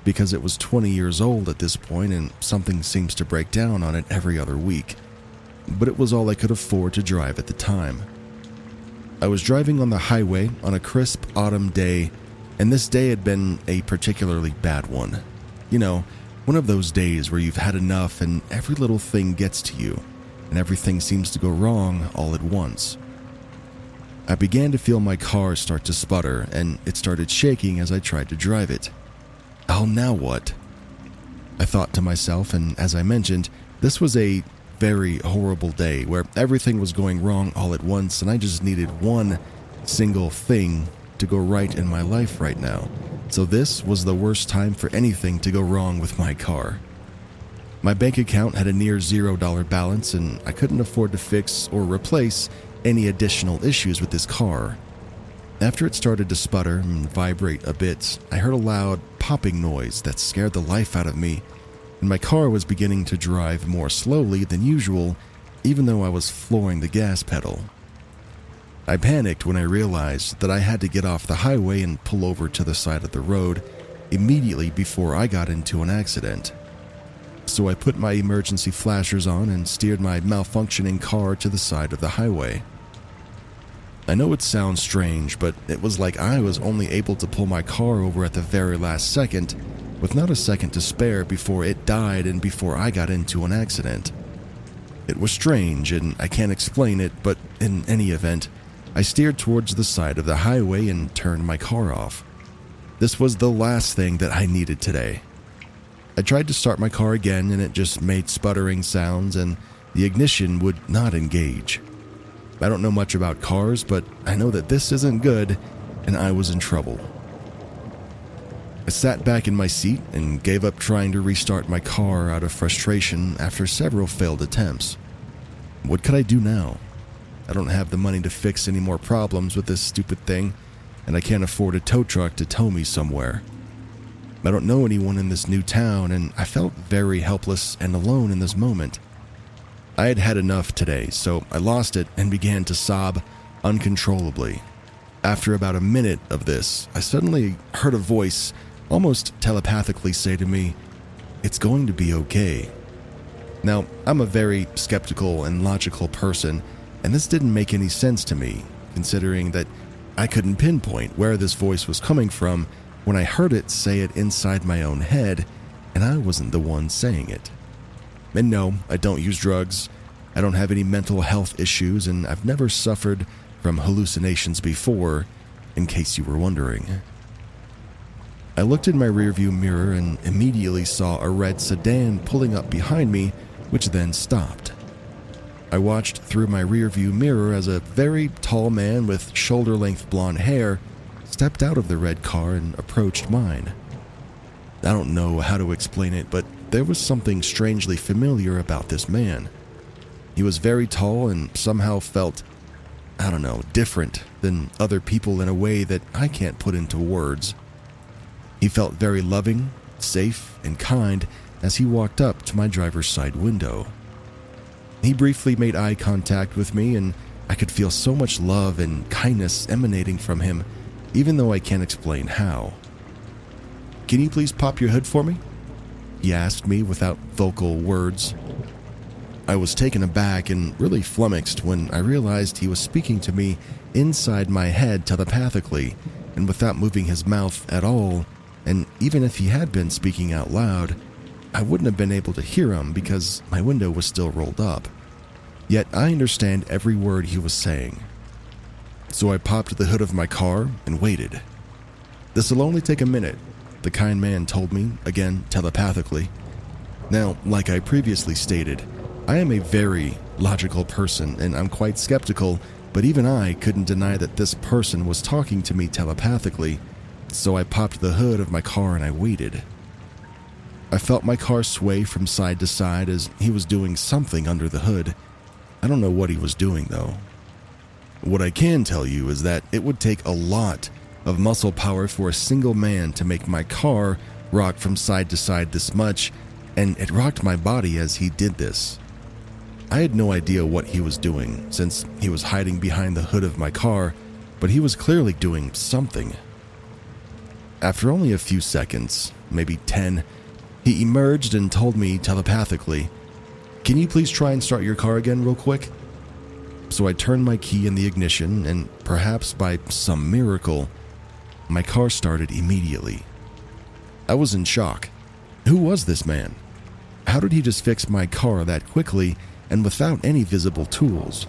because it was 20 years old at this point and something seems to break down on it every other week, but it was all I could afford to drive at the time. I was driving on the highway on a crisp autumn day, and this day had been a particularly bad one. You know, one of those days where you've had enough and every little thing gets to you, and everything seems to go wrong all at once. I began to feel my car start to sputter, and it started shaking as I tried to drive it. Oh, now what? I thought to myself, and as I mentioned, this was a very horrible day where everything was going wrong all at once, and I just needed one single thing to go right in my life right now. So this was the worst time for anything to go wrong with my car. My bank account had a near $0 balance, and I couldn't afford to fix or replace any additional issues with this car. After it started to sputter and vibrate a bit, I heard a loud popping noise that scared the life out of me, and my car was beginning to drive more slowly than usual, even though I was flooring the gas pedal. I panicked when I realized that I had to get off the highway and pull over to the side of the road immediately before I got into an accident. So I put my emergency flashers on and steered my malfunctioning car to the side of the highway. I know it sounds strange, but it was like I was only able to pull my car over at the very last second, with not a second to spare before it died and before I got into an accident. It was strange, and I can't explain it, but in any event, I steered towards the side of the highway and turned my car off. This was the last thing that I needed today. I tried to start my car again, and it just made sputtering sounds, and the ignition would not engage. I don't know much about cars, but I know that this isn't good, and I was in trouble. I sat back in my seat and gave up trying to restart my car out of frustration after several failed attempts. What could I do now? I don't have the money to fix any more problems with this stupid thing, and I can't afford a tow truck to tow me somewhere. I don't know anyone in this new town, and I felt very helpless and alone in this moment. I had had enough today, so I lost it and began to sob uncontrollably. After about a minute of this, I suddenly heard a voice almost telepathically say to me, "It's going to be okay." Now, I'm a very skeptical and logical person, and this didn't make any sense to me, considering that I couldn't pinpoint where this voice was coming from when I heard it say it inside my own head, and I wasn't the one saying it. And no, I don't use drugs, I don't have any mental health issues, and I've never suffered from hallucinations before, in case you were wondering. I looked in my rearview mirror and immediately saw a red sedan pulling up behind me, which then stopped. I watched through my rearview mirror as a very tall man with shoulder-length blonde hair stepped out of the red car and approached mine. I don't know how to explain it, but there was something strangely familiar about this man. He was very tall and somehow felt, I don't know, different than other people in a way that I can't put into words. He felt very loving, safe, and kind as he walked up to my driver's side window. He briefly made eye contact with me, and I could feel so much love and kindness emanating from him, even though I can't explain how. "Can you please pop your hood for me?" he asked me without vocal words. I was taken aback and really flummoxed when I realized he was speaking to me inside my head telepathically and without moving his mouth at all, and even if he had been speaking out loud, I wouldn't have been able to hear him because my window was still rolled up. Yet I understand every word he was saying. So I popped the hood of my car and waited. "This'll only take a minute," the kind man told me, again telepathically. Now, like I previously stated, I am a very logical person, and I'm quite skeptical, but even I couldn't deny that this person was talking to me telepathically, so I popped the hood of my car and I waited. I felt my car sway from side to side as he was doing something under the hood. I don't know what he was doing, though. What I can tell you is that it would take a lot of muscle power for a single man to make my car rock from side to side this much, and it rocked my body as he did this. I had no idea what he was doing, since he was hiding behind the hood of my car, but he was clearly doing something. After only a few seconds, maybe 10, he emerged and told me telepathically, "Can you please try and start your car again real quick?" So I turned my key in the ignition, and perhaps by some miracle, my car started immediately. I was in shock. Who was this man? How did he just fix my car that quickly and without any visible tools?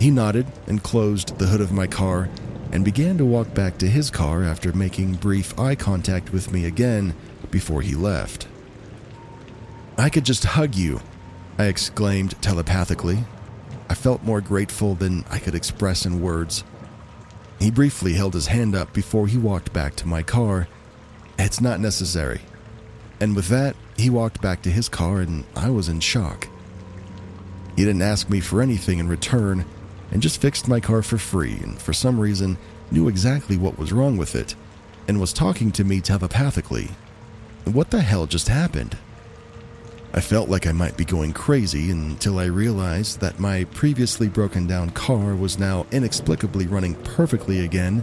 He nodded and closed the hood of my car and began to walk back to his car after making brief eye contact with me again before he left. "I could just hug you," I exclaimed telepathically. I felt more grateful than I could express in words. He briefly held his hand up before he walked back to my car. "It's not necessary." And with that, he walked back to his car and I was in shock. He didn't ask me for anything in return and just fixed my car for free and for some reason knew exactly what was wrong with it and was talking to me telepathically. What the hell just happened? I felt like I might be going crazy until I realized that my previously broken down car was now inexplicably running perfectly again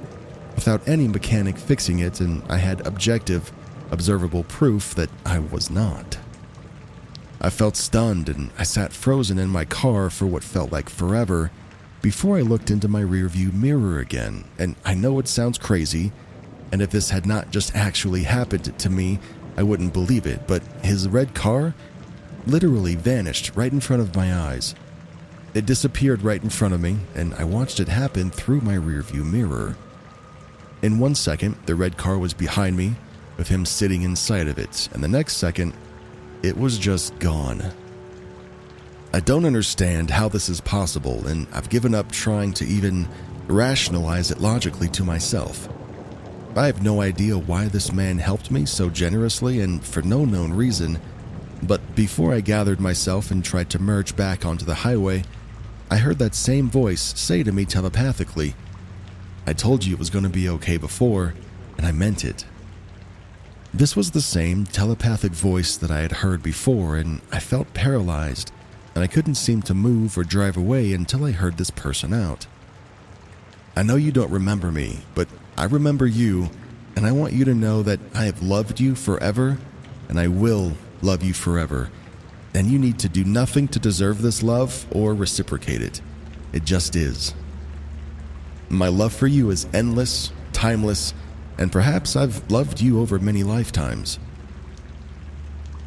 without any mechanic fixing it, and I had objective, observable proof that I was not. I felt stunned and I sat frozen in my car for what felt like forever before I looked into my rearview mirror again, and I know it sounds crazy, and if this had not just actually happened to me, I wouldn't believe it, but his red car literally vanished right in front of my eyes. It disappeared right in front of me, and I watched it happen through my rearview mirror. In 1 second, the red car was behind me, with him sitting inside of it, and the next second, it was just gone. I don't understand how this is possible, and I've given up trying to even rationalize it logically to myself. I have no idea why this man helped me so generously and for no known reason, but before I gathered myself and tried to merge back onto the highway, I heard that same voice say to me telepathically, "I told you it was going to be okay before, and I meant it." This was the same telepathic voice that I had heard before, and I felt paralyzed, and I couldn't seem to move or drive away until I heard this person out. "I know you don't remember me, but I remember you, and I want you to know that I have loved you forever, and I will love you forever, and you need to do nothing to deserve this love or reciprocate it. It just is. My love for you is endless, timeless, and perhaps I've loved you over many lifetimes."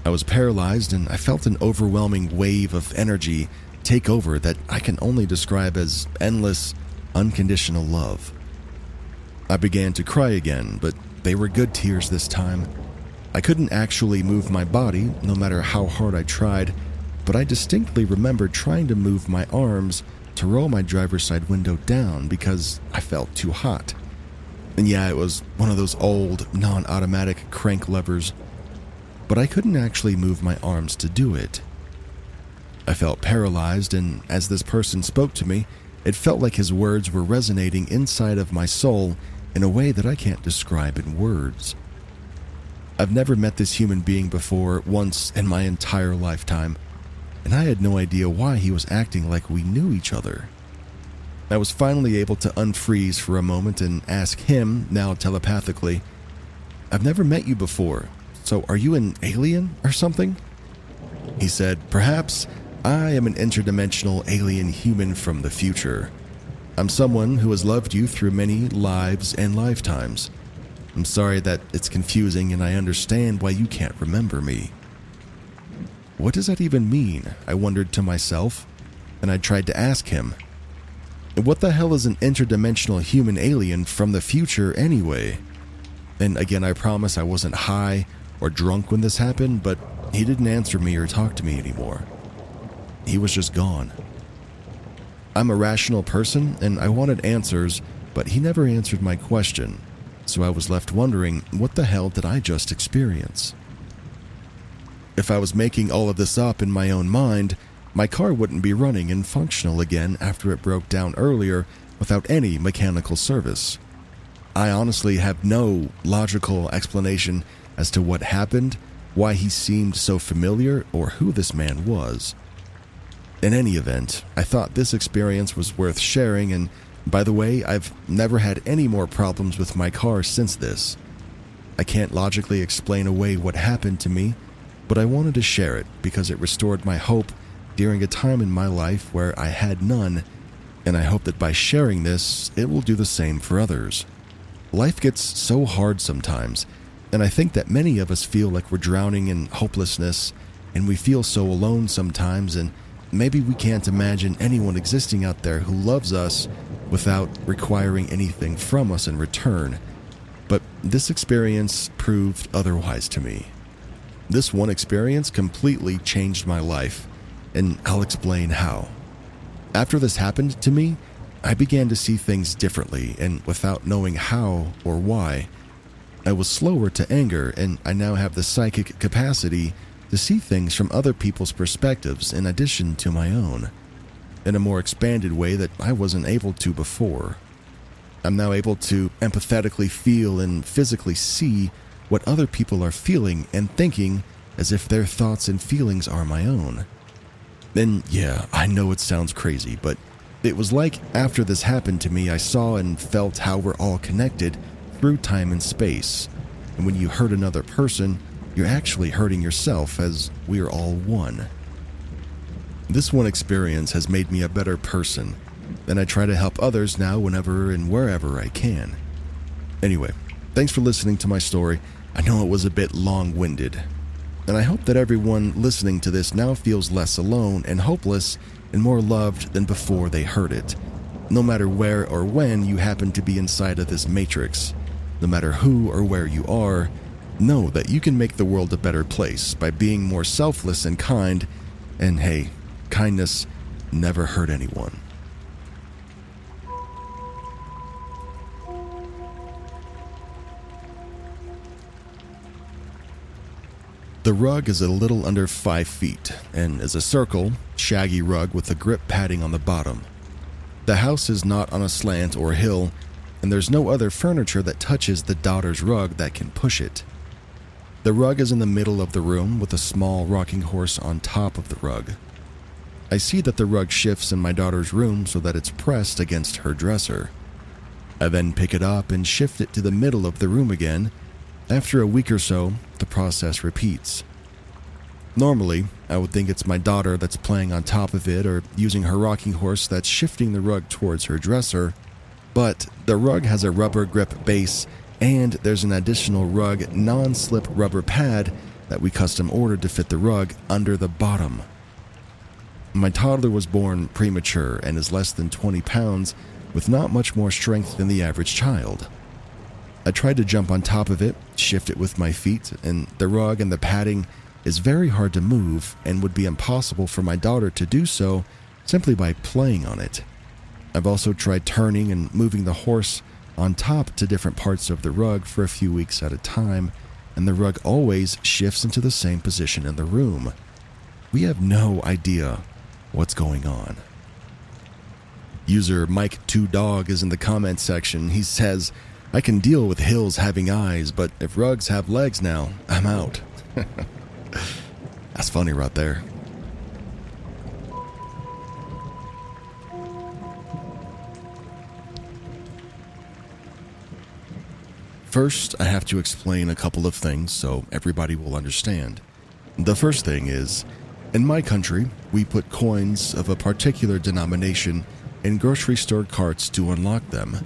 I was paralyzed, and I felt an overwhelming wave of energy take over that I can only describe as endless, unconditional love. I began to cry again, but they were good tears this time. I couldn't actually move my body, no matter how hard I tried, but I distinctly remember trying to move my arms to roll my driver's side window down because I felt too hot. And yeah, it was one of those old, non-automatic crank levers, but I couldn't actually move my arms to do it. I felt paralyzed, and as this person spoke to me, it felt like his words were resonating inside of my soul in a way that I can't describe in words. I've never met this human being before, once in my entire lifetime, and I had no idea why he was acting like we knew each other. I was finally able to unfreeze for a moment and ask him, now telepathically, "I've never met you before, so are you an alien or something?" He said, "Perhaps I am an interdimensional alien human from the future. I'm someone who has loved you through many lives and lifetimes. I'm sorry that it's confusing, and I understand why you can't remember me." What does that even mean? I wondered to myself, and I tried to ask him. What the hell is an interdimensional human alien from the future anyway? And again, I promise I wasn't high or drunk when this happened, but he didn't answer me or talk to me anymore. He was just gone. I'm a rational person, and I wanted answers, but he never answered my question, so I was left wondering, what the hell did I just experience? If I was making all of this up in my own mind, my car wouldn't be running and functional again after it broke down earlier without any mechanical service. I honestly have no logical explanation as to what happened, why he seemed so familiar, or who this man was. In any event, I thought this experience was worth sharing, and by the way, I've never had any more problems with my car since this. I can't logically explain away what happened to me, but I wanted to share it because it restored my hope during a time in my life where I had none, and I hope that by sharing this, it will do the same for others. Life gets so hard sometimes, and I think that many of us feel like we're drowning in hopelessness, and we feel so alone sometimes, and maybe we can't imagine anyone existing out there who loves us without requiring anything from us in return. But this experience proved otherwise to me. This one experience completely changed my life, and I'll explain how. After this happened to me, I began to see things differently, and without knowing how or why. I was slower to anger, and I now have the psychic capacity to see things from other people's perspectives in addition to my own, in a more expanded way that I wasn't able to before. I'm now able to empathetically feel and physically see what other people are feeling and thinking, as if their thoughts and feelings are my own. And yeah, I know it sounds crazy, but it was like after this happened to me, I saw and felt how we're all connected through time and space, and when you hurt another person, you're actually hurting yourself, as we are all one. This one experience has made me a better person, and I try to help others now whenever and wherever I can. Anyway, thanks for listening to my story. I know it was a bit long-winded, and I hope that everyone listening to this now feels less alone and hopeless and more loved than before they heard it. No matter where or when you happen to be inside of this matrix, no matter who or where you are, know that you can make the world a better place by being more selfless and kind, and hey, kindness never hurt anyone. The rug is a little under 5 feet and is a circle, shaggy rug with a grip padding on the bottom. The house is not on a slant or hill, and there's no other furniture that touches the daughter's rug that can push it. The rug is in the middle of the room with a small rocking horse on top of the rug. I see that the rug shifts in my daughter's room so that it's pressed against her dresser. I then pick it up and shift it to the middle of the room again. After a week or so, the process repeats. Normally, I would think it's my daughter that's playing on top of it or using her rocking horse that's shifting the rug towards her dresser, but the rug has a rubber grip base, and there's an additional rug non-slip rubber pad that we custom ordered to fit the rug under the bottom. My toddler was born premature and is less than 20 pounds with not much more strength than the average child. I tried to jump on top of it, shift it with my feet, and the rug and the padding is very hard to move and would be impossible for my daughter to do so simply by playing on it. I've also tried turning and moving the horse on top to different parts of the rug for a few weeks at a time, and the rug always shifts into the same position in the room. We have no idea what's going on. User Mike2Dog is in the comments section. He says, I can deal with hills having eyes, but if rugs have legs now, I'm out. That's funny right there. First, I have to explain a couple of things so everybody will understand. The first thing is, in my country, we put coins of a particular denomination in grocery store carts to unlock them.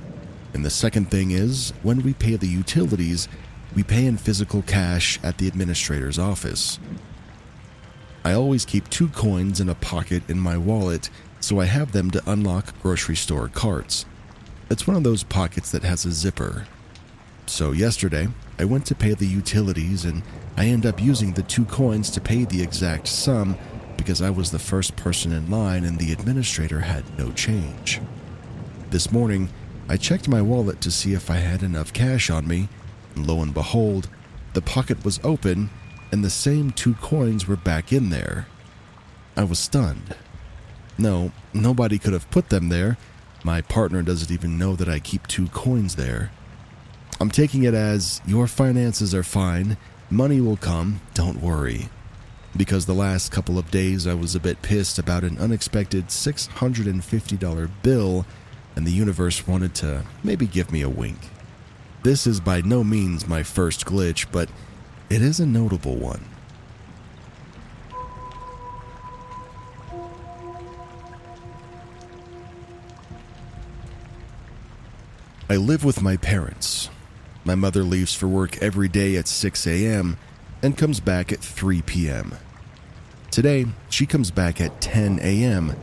And the second thing is, when we pay the utilities, we pay in physical cash at the administrator's office. I always keep 2 coins in a pocket in my wallet, so I have them to unlock grocery store carts. It's one of those pockets that has a zipper. So yesterday, I went to pay the utilities, and I end up using the 2 coins to pay the exact sum because I was the first person in line and the administrator had no change. This morning, I checked my wallet to see if I had enough cash on me, and lo and behold, the pocket was open and the same 2 coins were back in there. I was stunned. No, nobody could have put them there. My partner doesn't even know that I keep 2 coins there. I'm taking it as, your finances are fine, money will come, don't worry. Because the last couple of days I was a bit pissed about an unexpected $650 bill, and the universe wanted to maybe give me a wink. This is by no means my first glitch, but it is a notable one. I live with my parents. My mother leaves for work every day at 6 a.m. and comes back at 3 p.m. Today, she comes back at 10 a.m.,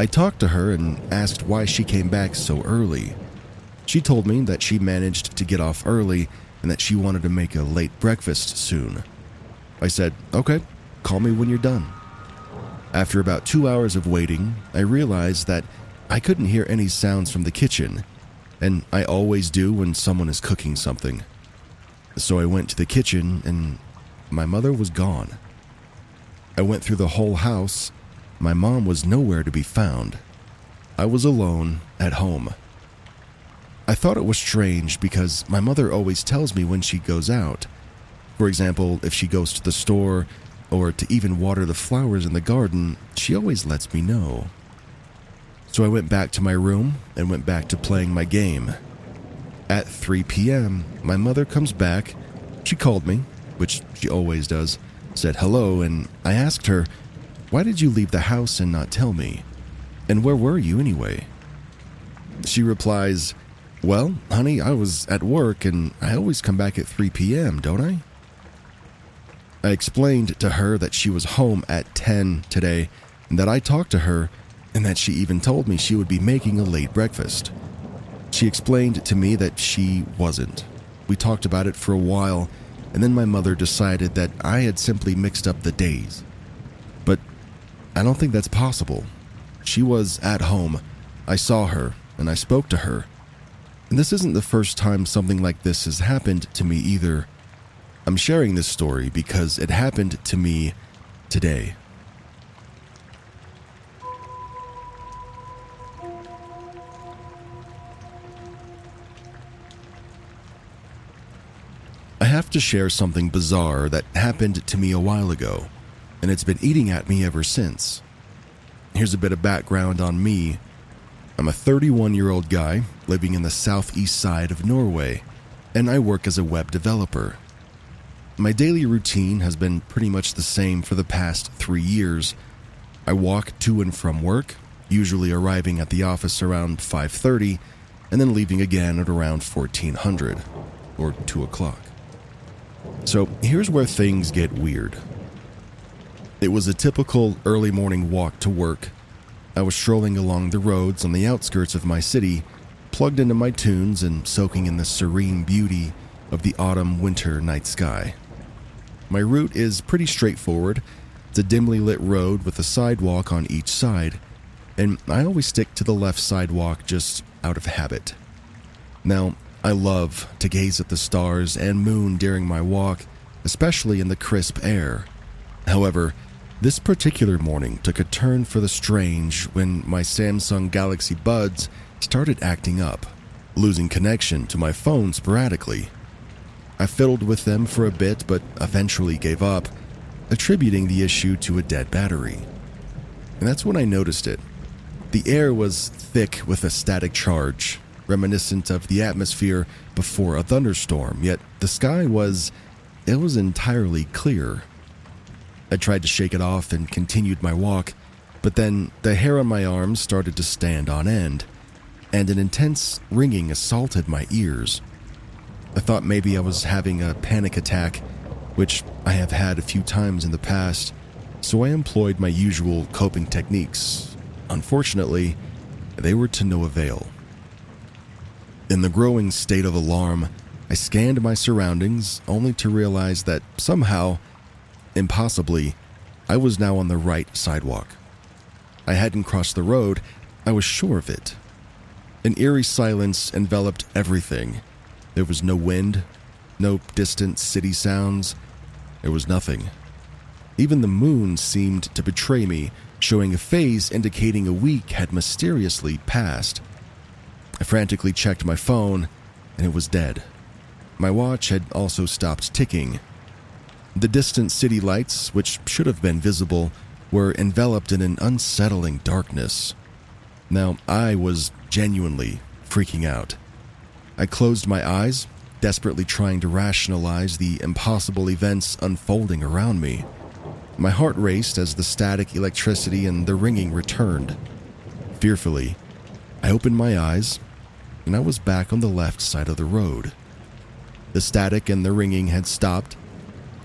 I talked to her and asked why she came back so early. She told me that she managed to get off early and that she wanted to make a late breakfast soon. I said, okay, call me when you're done. After about 2 hours of waiting, I realized that I couldn't hear any sounds from the kitchen, and I always do when someone is cooking something. So I went to the kitchen and my mother was gone. I went through the whole house. My mom was nowhere to be found. I was alone at home. I thought it was strange because my mother always tells me when she goes out. For example, if she goes to the store or to even water the flowers in the garden, she always lets me know. So I went back to my room and went back to playing my game. At 3 p.m., my mother comes back. She called me, which she always does, said hello, and I asked her, why did you leave the house and not tell me? And where were you anyway? She replies, well, honey, I was at work and I always come back at 3 p.m., don't I? I explained to her that she was home at 10 today and that I talked to her and that she even told me she would be making a late breakfast. She explained to me that she wasn't. We talked about it for a while and then my mother decided that I had simply mixed up the days. I don't think that's possible. She was at home. I saw her, and I spoke to her. And this isn't the first time something like this has happened to me either. I'm sharing this story because it happened to me today. I have to share something bizarre that happened to me a while ago, and it's been eating at me ever since. Here's a bit of background on me. I'm a 31-year-old guy living in the southeast side of Norway, and I work as a web developer. My daily routine has been pretty much the same for the past 3 years. I walk to and from work, usually arriving at the office around 5:30, and then leaving again at around 1400, or 2 o'clock. So here's where things get weird. It was a typical early morning walk to work. I was strolling along the roads on the outskirts of my city, plugged into my tunes and soaking in the serene beauty of the autumn-winter night sky. My route is pretty straightforward. It's a dimly lit road with a sidewalk on each side, and I always stick to the left sidewalk just out of habit. Now, I love to gaze at the stars and moon during my walk, especially in the crisp air. However, this particular morning took a turn for the strange when my Samsung Galaxy Buds started acting up, losing connection to my phone sporadically. I fiddled with them for a bit but eventually gave up, attributing the issue to a dead battery. And that's when I noticed it. The air was thick with a static charge, reminiscent of the atmosphere before a thunderstorm, yet the sky was entirely clear. I tried to shake it off and continued my walk, but then the hair on my arms started to stand on end, and an intense ringing assaulted my ears. I thought maybe I was having a panic attack, which I have had a few times in the past, so I employed my usual coping techniques. Unfortunately, they were to no avail. In the growing state of alarm, I scanned my surroundings only to realize that somehow, impossibly, I was now on the right sidewalk. I hadn't crossed the road, I was sure of it. An eerie silence enveloped everything. There was no wind, no distant city sounds. There was nothing. Even the moon seemed to betray me, showing a phase indicating a week had mysteriously passed. I frantically checked my phone, and it was dead. My watch had also stopped ticking. The distant city lights, which should have been visible, were enveloped in an unsettling darkness. Now, I was genuinely freaking out. I closed my eyes, desperately trying to rationalize the impossible events unfolding around me. My heart raced as the static electricity and the ringing returned. Fearfully, I opened my eyes, and I was back on the left side of the road. The static and the ringing had stopped.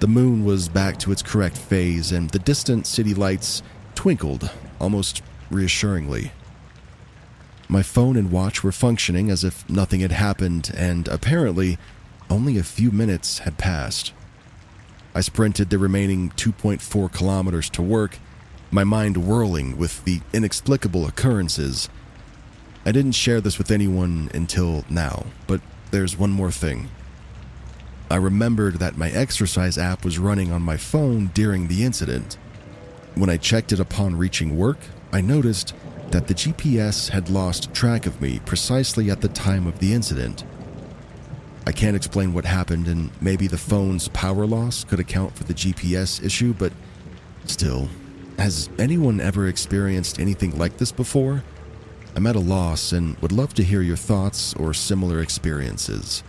The moon was back to its correct phase, and the distant city lights twinkled almost reassuringly. My phone and watch were functioning as if nothing had happened, and apparently only a few minutes had passed. I sprinted the remaining 2.4 kilometers to work, my mind whirling with the inexplicable occurrences. I didn't share this with anyone until now, but there's one more thing. I remembered that my exercise app was running on my phone during the incident. When I checked it upon reaching work, I noticed that the GPS had lost track of me precisely at the time of the incident. I can't explain what happened, and maybe the phone's power loss could account for the GPS issue, but still, has anyone ever experienced anything like this before? I'm at a loss and would love to hear your thoughts or similar experiences.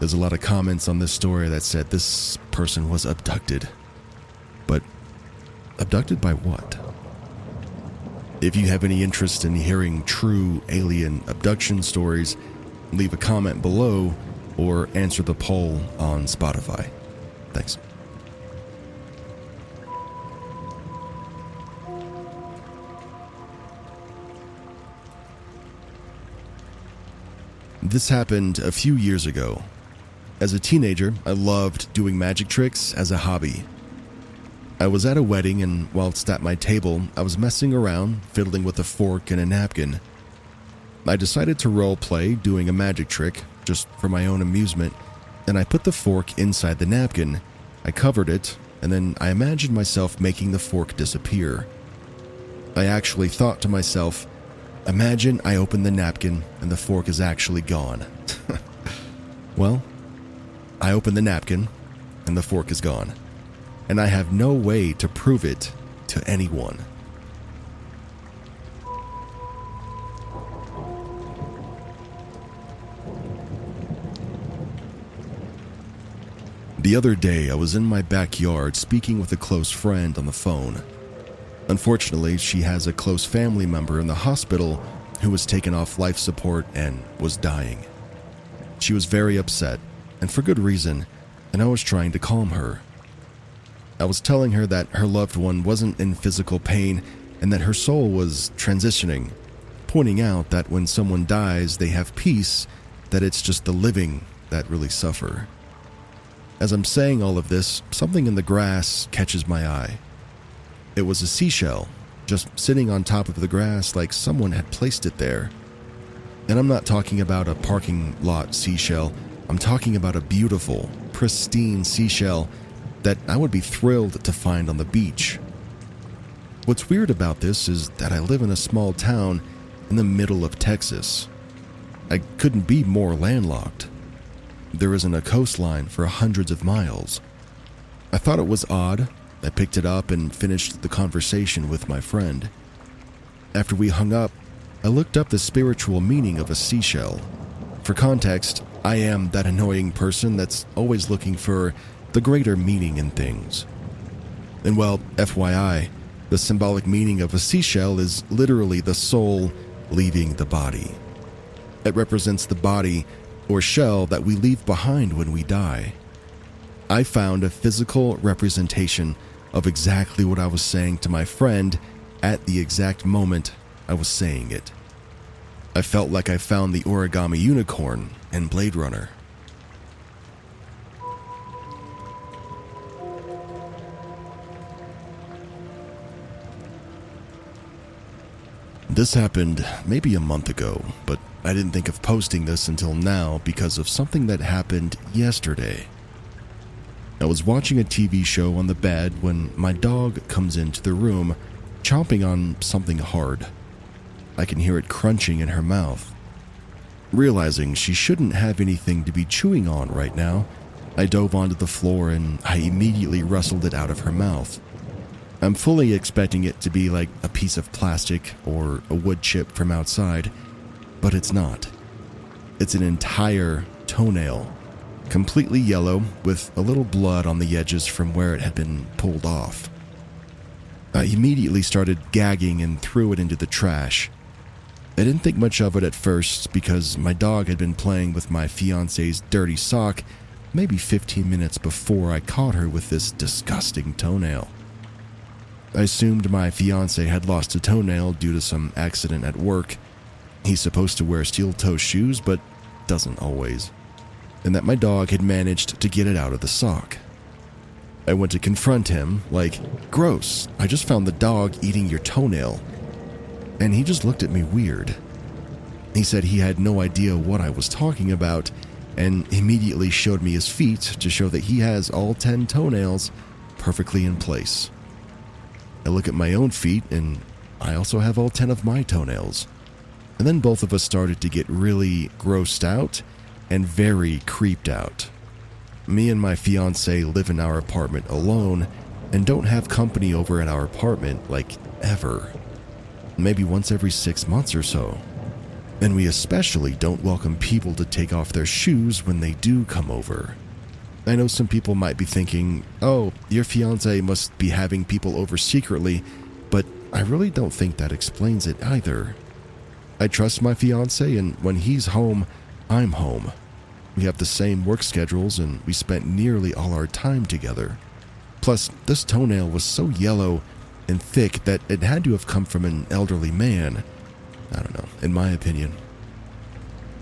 There's a lot of comments on this story that said this person was abducted. But abducted by what? If you have any interest in hearing true alien abduction stories, leave a comment below or answer the poll on Spotify. Thanks. This happened a few years ago. As a teenager, I loved doing magic tricks as a hobby. I was at a wedding, and whilst at my table, I was messing around, fiddling with a fork and a napkin. I decided to roleplay doing a magic trick, just for my own amusement, and I put the fork inside the napkin. I covered it, and then I imagined myself making the fork disappear. I actually thought to myself, imagine I open the napkin and the fork is actually gone. Well, I opened the napkin and the fork is gone, and I have no way to prove it to anyone. The other day, I was in my backyard speaking with a close friend on the phone. Unfortunately, she has a close family member in the hospital who was taken off life support and was dying. She was very upset, and for good reason, and I was trying to calm her. I was telling her that her loved one wasn't in physical pain and that her soul was transitioning, pointing out that when someone dies, they have peace, that it's just the living that really suffer. As I'm saying all of this, something in the grass catches my eye. It was a seashell, just sitting on top of the grass like someone had placed it there. And I'm not talking about a parking lot seashell. I'm talking about a beautiful, pristine seashell that I would be thrilled to find on the beach. What's weird about this is that I live in a small town in the middle of Texas. I couldn't be more landlocked. There isn't a coastline for hundreds of miles. I thought it was odd. I picked it up and finished the conversation with my friend. After we hung up, I looked up the spiritual meaning of a seashell. For context, I am that annoying person that's always looking for the greater meaning in things. And well, FYI, the symbolic meaning of a seashell is literally the soul leaving the body. It represents the body or shell that we leave behind when we die. I found a physical representation of exactly what I was saying to my friend at the exact moment I was saying it. I felt like I found the origami unicorn in Blade Runner. This happened maybe a month ago, but I didn't think of posting this until now because of something that happened yesterday. I was watching a TV show on the bed when my dog comes into the room, chomping on something hard. I can hear it crunching in her mouth. Realizing she shouldn't have anything to be chewing on right now, I dove onto the floor and I immediately wrestled it out of her mouth. I'm fully expecting it to be like a piece of plastic or a wood chip from outside, but it's not. It's an entire toenail, completely yellow with a little blood on the edges from where it had been pulled off. I immediately started gagging and threw it into the trash. I didn't think much of it at first because my dog had been playing with my fiance's dirty sock maybe 15 minutes before I caught her with this disgusting toenail. I assumed my fiance had lost a toenail due to some accident at work. He's supposed to wear steel-toe shoes, but doesn't always. And that my dog had managed to get it out of the sock. I went to confront him, like, "Gross, I just found the dog eating your toenail." And he just looked at me weird. He said he had no idea what I was talking about, and immediately showed me his feet to show that he has all 10 toenails perfectly in place. I look at my own feet, and I also have all 10 of my toenails. And then both of us started to get really grossed out and very creeped out. Me and my fiance live in our apartment alone and don't have company over at our apartment, like, ever. Maybe once every 6 months or so. And we especially don't welcome people to take off their shoes when they do come over. I know some people might be thinking, "Oh, your fiance must be having people over secretly," but I really don't think that explains it either. I trust my fiance, and when he's home, I'm home. We have the same work schedules, and we spent nearly all our time together. Plus, this toenail was so yellow and thick that it had to have come from an elderly man. I don't know, in my opinion.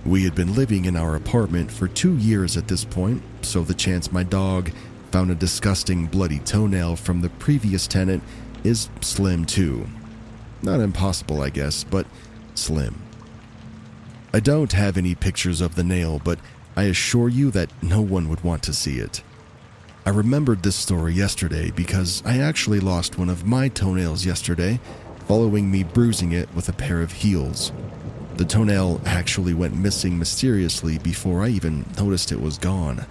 We had been living in our apartment for 2 years at this point, so the chance my dog found a disgusting bloody toenail from the previous tenant is slim too. Not impossible, I guess, but slim. I don't have any pictures of the nail, but I assure you that no one would want to see it. I remembered this story yesterday because I actually lost one of my toenails yesterday, following me bruising it with a pair of heels. The toenail actually went missing mysteriously before I even noticed it was gone.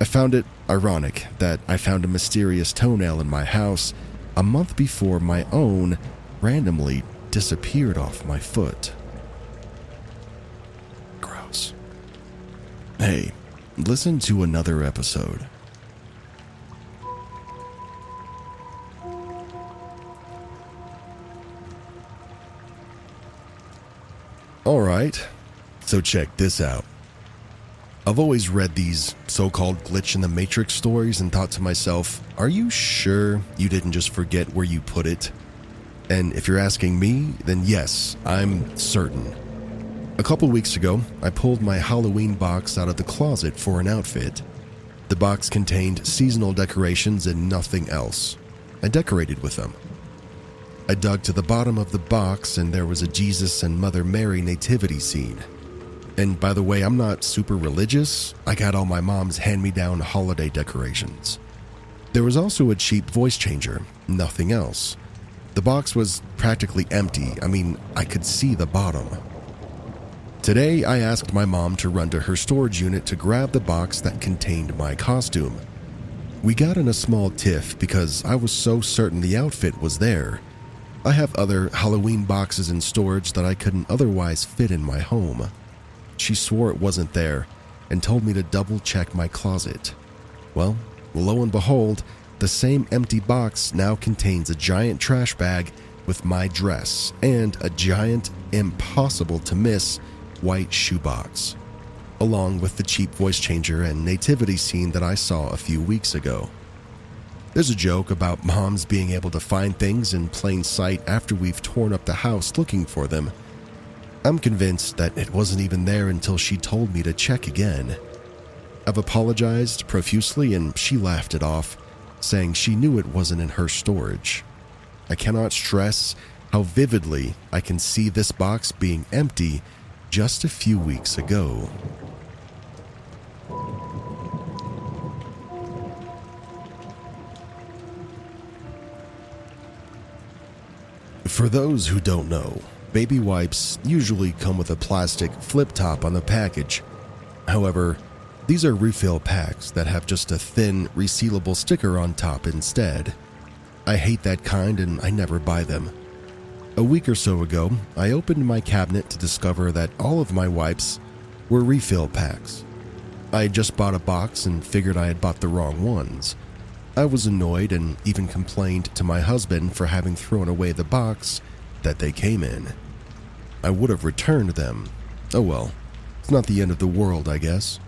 I found it ironic that I found a mysterious toenail in my house a month before my own randomly disappeared off my foot. Gross. Hey, listen to another episode. Alright, so check this out. I've always read these so-called Glitch in the Matrix stories and thought to myself, are you sure you didn't just forget where you put it? And if you're asking me, then yes, I'm certain. A couple weeks ago, I pulled my Halloween box out of the closet for an outfit. The box contained seasonal decorations and nothing else. I decorated with them. I dug to the bottom of the box and there was a Jesus and Mother Mary nativity scene. And by the way, I'm not super religious. I got all my mom's hand-me-down holiday decorations. There was also a cheap voice changer, nothing else. The box was practically empty. I mean, I could see the bottom. Today, I asked my mom to run to her storage unit to grab the box that contained my costume. We got in a small tiff because I was so certain the outfit was there. I have other Halloween boxes in storage that I couldn't otherwise fit in my home. She swore it wasn't there and told me to double-check my closet. Well, lo and behold, the same empty box now contains a giant trash bag with my dress and a giant, impossible-to-miss white shoebox, along with the cheap voice changer and nativity scene that I saw a few weeks ago. There's a joke about moms being able to find things in plain sight after we've torn up the house looking for them. I'm convinced that it wasn't even there until she told me to check again. I've apologized profusely and she laughed it off, saying she knew it wasn't in her storage. I cannot stress how vividly I can see this box being empty just a few weeks ago. For those who don't know, baby wipes usually come with a plastic flip top on the package. However, these are refill packs that have just a thin, resealable sticker on top instead. I hate that kind and I never buy them. A week or so ago, I opened my cabinet to discover that all of my wipes were refill packs. I had just bought a box and figured I had bought the wrong ones. I was annoyed and even complained to my husband for having thrown away the box that they came in. I would have returned them. Oh well, it's not the end of the world, I guess.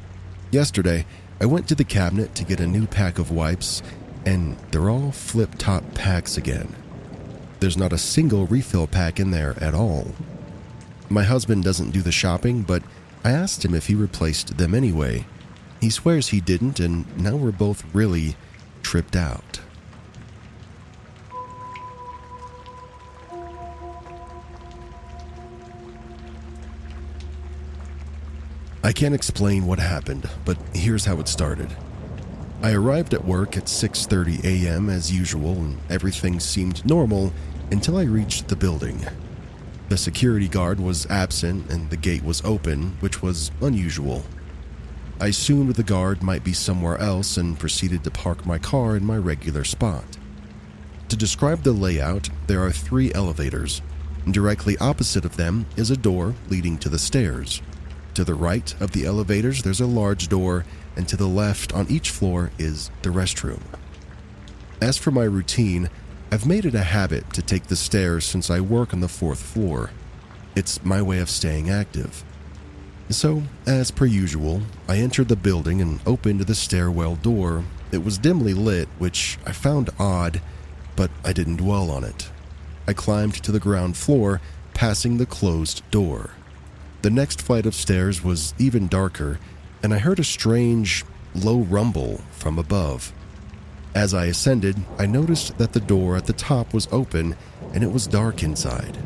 Yesterday, I went to the cabinet to get a new pack of wipes, and they're all flip-top packs again. There's not a single refill pack in there at all. My husband doesn't do the shopping, but I asked him if he replaced them anyway. He swears he didn't, and now we're both really tripped out. I can't explain what happened, but here's how it started. I arrived at work at 6:30 a.m. as usual, and everything seemed normal until I reached the building. The security guard was absent and the gate was open, which was unusual. I assumed the guard might be somewhere else and proceeded to park my car in my regular spot. To describe the layout, there are 3 elevators. Directly opposite of them is a door leading to the stairs. To the right of the elevators, there's a large door, and to the left on each floor is the restroom. As for my routine, I've made it a habit to take the stairs since I work on the 4th floor. It's my way of staying active. So, as per usual, I entered the building and opened the stairwell door. It was dimly lit, which I found odd, but I didn't dwell on it. I climbed to the ground floor, passing the closed door. The next flight of stairs was even darker, and I heard a strange, low rumble from above. As I ascended, I noticed that the door at the top was open and it was dark inside.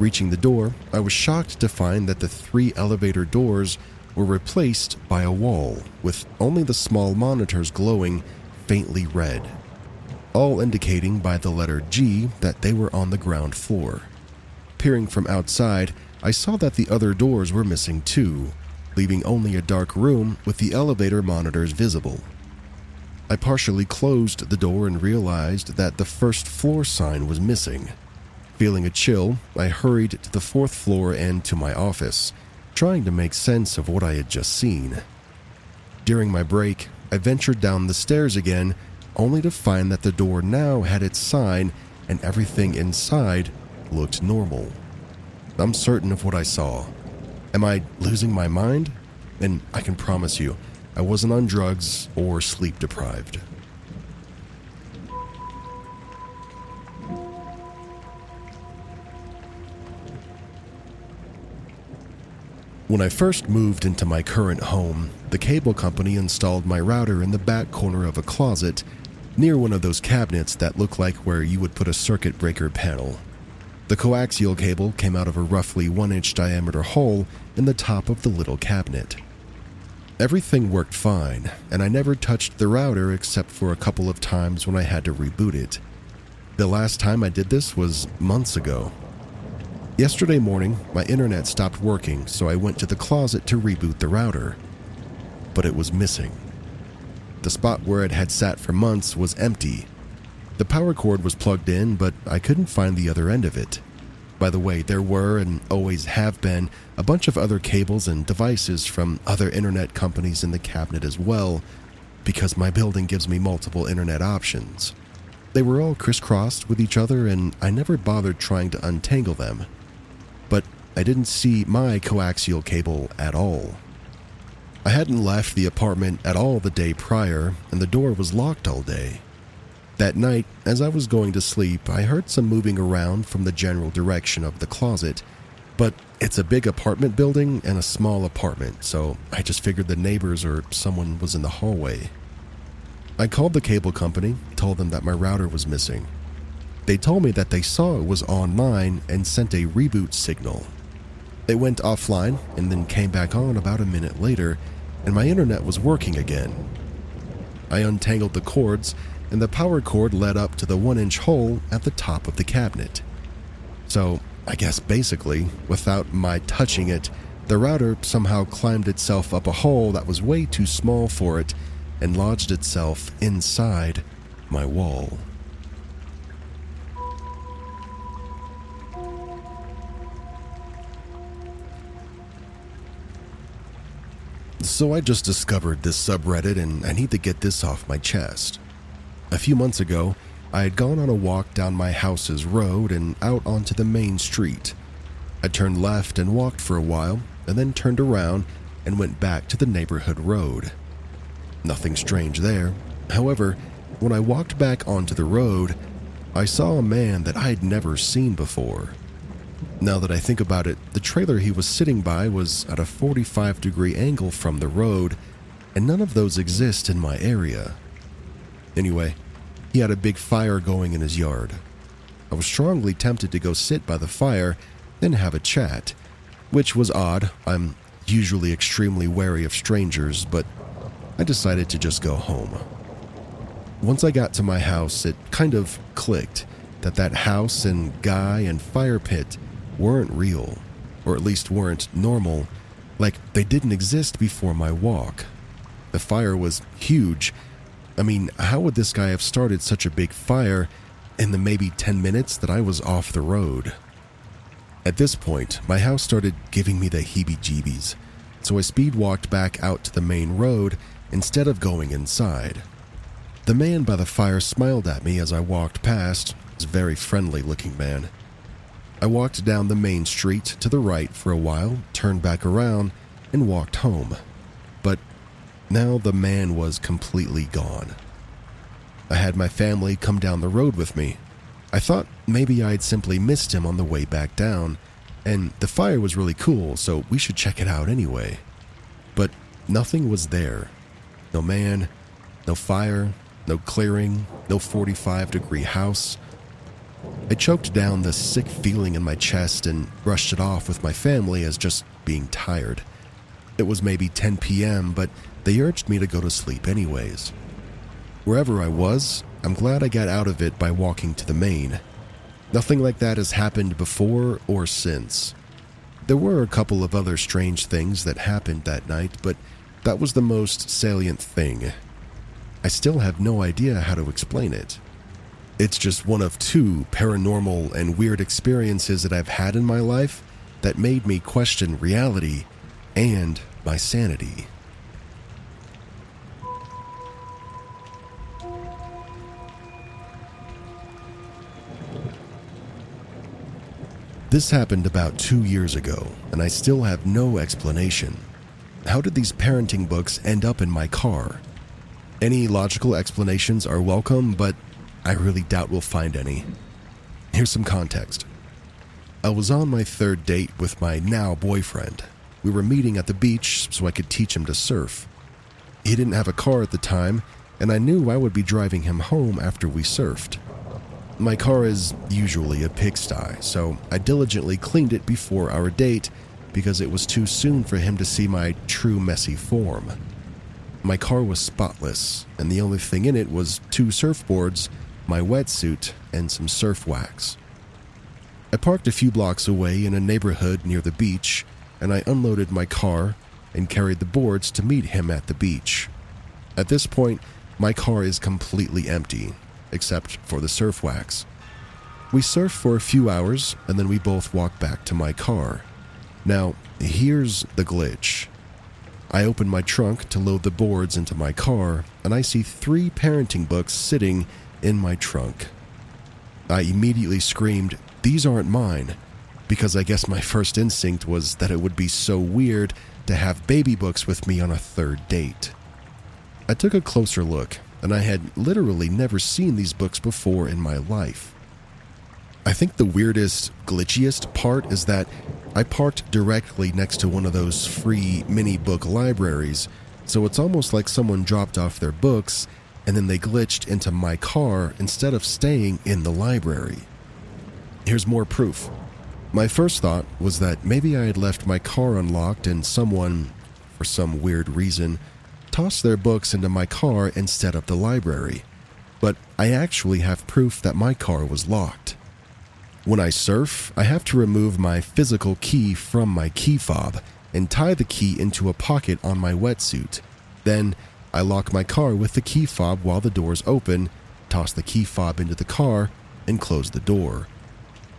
Reaching the door, I was shocked to find that the 3 elevator doors were replaced by a wall, with only the small monitors glowing faintly red, all indicating by the letter G that they were on the ground floor. Peering from outside, I saw that the other doors were missing too, leaving only a dark room with the elevator monitors visible. I partially closed the door and realized that the first floor sign was missing. Feeling a chill, I hurried to the 4th floor and to my office, trying to make sense of what I had just seen. During my break, I ventured down the stairs again, only to find that the door now had its sign and everything inside looked normal. I'm certain of what I saw. Am I losing my mind? And I can promise you, I wasn't on drugs or sleep deprived. When I first moved into my current home, the cable company installed my router in the back corner of a closet near one of those cabinets that look like where you would put a circuit breaker panel. The coaxial cable came out of a roughly 1-inch diameter hole in the top of the little cabinet. Everything worked fine, and I never touched the router except for a couple of times when I had to reboot it. The last time I did this was months ago. Yesterday morning, my internet stopped working, so I went to the closet to reboot the router. But it was missing. The spot where it had sat for months was empty. The power cord was plugged in, but I couldn't find the other end of it. By the way, there were, and always have been, a bunch of other cables and devices from other internet companies in the cabinet as well, because my building gives me multiple internet options. They were all crisscrossed with each other, and I never bothered trying to untangle them. But I didn't see my coaxial cable at all. I hadn't left the apartment at all the day prior, and the door was locked all day. That night, as I was going to sleep, I heard some moving around from the general direction of the closet, but it's a big apartment building and a small apartment, so I just figured the neighbors or someone was in the hallway. I called the cable company, told them that my router was missing. They told me that they saw it was online and sent a reboot signal. It went offline and then came back on about a minute later, and my internet was working again. I untangled the cords, and the power cord led up to the 1-inch hole at the top of the cabinet. So, I guess basically, without my touching it, the router somehow climbed itself up a hole that was way too small for it and lodged itself inside my wall. So I just discovered this subreddit, and I need to get this off my chest. A few months ago, I had gone on a walk down my house's road and out onto the main street. I turned left and walked for a while, and then turned around and went back to the neighborhood road. Nothing strange there. However, when I walked back onto the road, I saw a man that I had never seen before. Now that I think about it, the trailer he was sitting by was at a 45-degree angle from the road, and none of those exist in my area. Anyway, he had a big fire going in his yard. I was strongly tempted to go sit by the fire, then have a chat, which was odd. I'm usually extremely wary of strangers, but I decided to just go home. Once I got to my house, it kind of clicked that house and guy and fire pit weren't real, or at least weren't normal, like they didn't exist before my walk. The fire was huge. I mean, how would this guy have started such a big fire in the maybe 10 minutes that I was off the road? At this point, my house started giving me the heebie-jeebies, so I speed-walked back out to the main road instead of going inside. The man by the fire smiled at me as I walked past. He was a very friendly-looking man. I walked down the main street to the right for a while, turned back around, and walked home. But now the man was completely gone. I had my family come down the road with me. I thought maybe I had simply missed him on the way back down, and the fire was really cool, so we should check it out anyway. But nothing was there. No man, no fire, no clearing, no 45-degree house. I choked down the sick feeling in my chest and brushed it off with my family as just being tired. It was maybe 10 p.m., but they urged me to go to sleep anyways. Wherever I was, I'm glad I got out of it by walking to the main. Nothing like that has happened before or since. There were a couple of other strange things that happened that night, but that was the most salient thing. I still have no idea how to explain it. It's just one of two paranormal and weird experiences that I've had in my life that made me question reality and my sanity. This happened about 2 years ago, and I still have no explanation. How did these parenting books end up in my car? Any logical explanations are welcome, but I really doubt we'll find any. Here's some context. I was on my third date with my now boyfriend. We were meeting at the beach so I could teach him to surf. He didn't have a car at the time, and I knew I would be driving him home after we surfed. My car is usually a pigsty, so I diligently cleaned it before our date because it was too soon for him to see my true messy form. My car was spotless, and the only thing in it was 2 surfboards, my wetsuit, and some surf wax. I parked a few blocks away in a neighborhood near the beach, and I unloaded my car and carried the boards to meet him at the beach. At this point, my car is completely empty, except for the surf wax. We surf for a few hours, and then we both walk back to my car. Now, here's the glitch. I open my trunk to load the boards into my car, and I see 3 parenting books sitting in my trunk. I immediately screamed, "These aren't mine," because I guess my first instinct was that it would be so weird to have baby books with me on a third date. I took a closer look, and I had literally never seen these books before in my life. I think the weirdest, glitchiest part is that I parked directly next to one of those free mini-book libraries, so it's almost like someone dropped off their books and then they glitched into my car instead of staying in the library. Here's more proof. My first thought was that maybe I had left my car unlocked and someone, for some weird reason, tossed their books into my car instead of the library. But I actually have proof that my car was locked. When I surf, I have to remove my physical key from my key fob and tie the key into a pocket on my wetsuit. Then, I lock my car with the key fob while the doors open, toss the key fob into the car, and close the door.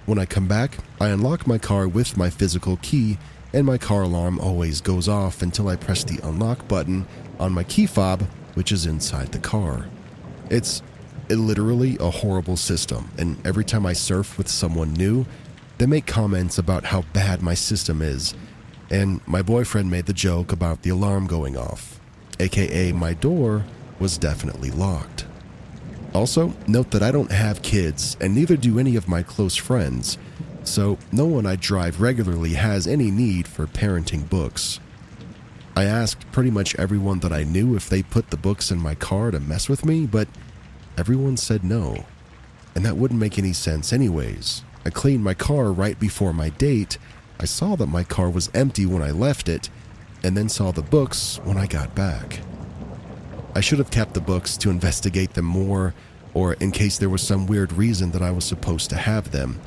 When I come back, I unlock my car with my physical key, and my car alarm always goes off until I press the unlock button on my key fob, which is inside the car. It's literally a horrible system, and every time I surf with someone new, they make comments about how bad my system is, and my boyfriend made the joke about the alarm going off, aka my door was definitely locked. Also, note that I don't have kids, and neither do any of my close friends, so no one I drive regularly has any need for parenting books. I asked pretty much everyone that I knew if they put the books in my car to mess with me, but everyone said no. And that wouldn't make any sense anyways. I cleaned my car right before my date, I saw that my car was empty when I left it, and then saw the books when I got back. I should have kept the books to investigate them more, or in case there was some weird reason that I was supposed to have them.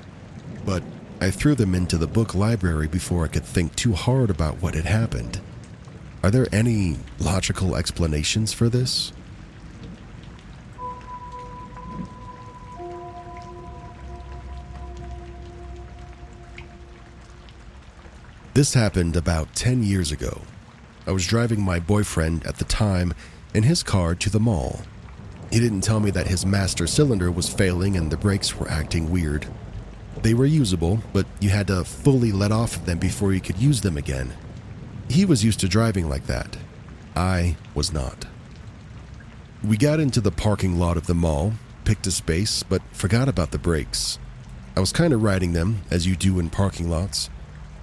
But I threw them into the book library before I could think too hard about what had happened. Are there any logical explanations for this? This happened about 10 years ago. I was driving my boyfriend at the time in his car to the mall. He didn't tell me that his master cylinder was failing and the brakes were acting weird. They were usable, but you had to fully let off of them before you could use them again. He was used to driving like that. I was not. We got into the parking lot of the mall, picked a space, but forgot about the brakes. I was kind of riding them, as you do in parking lots.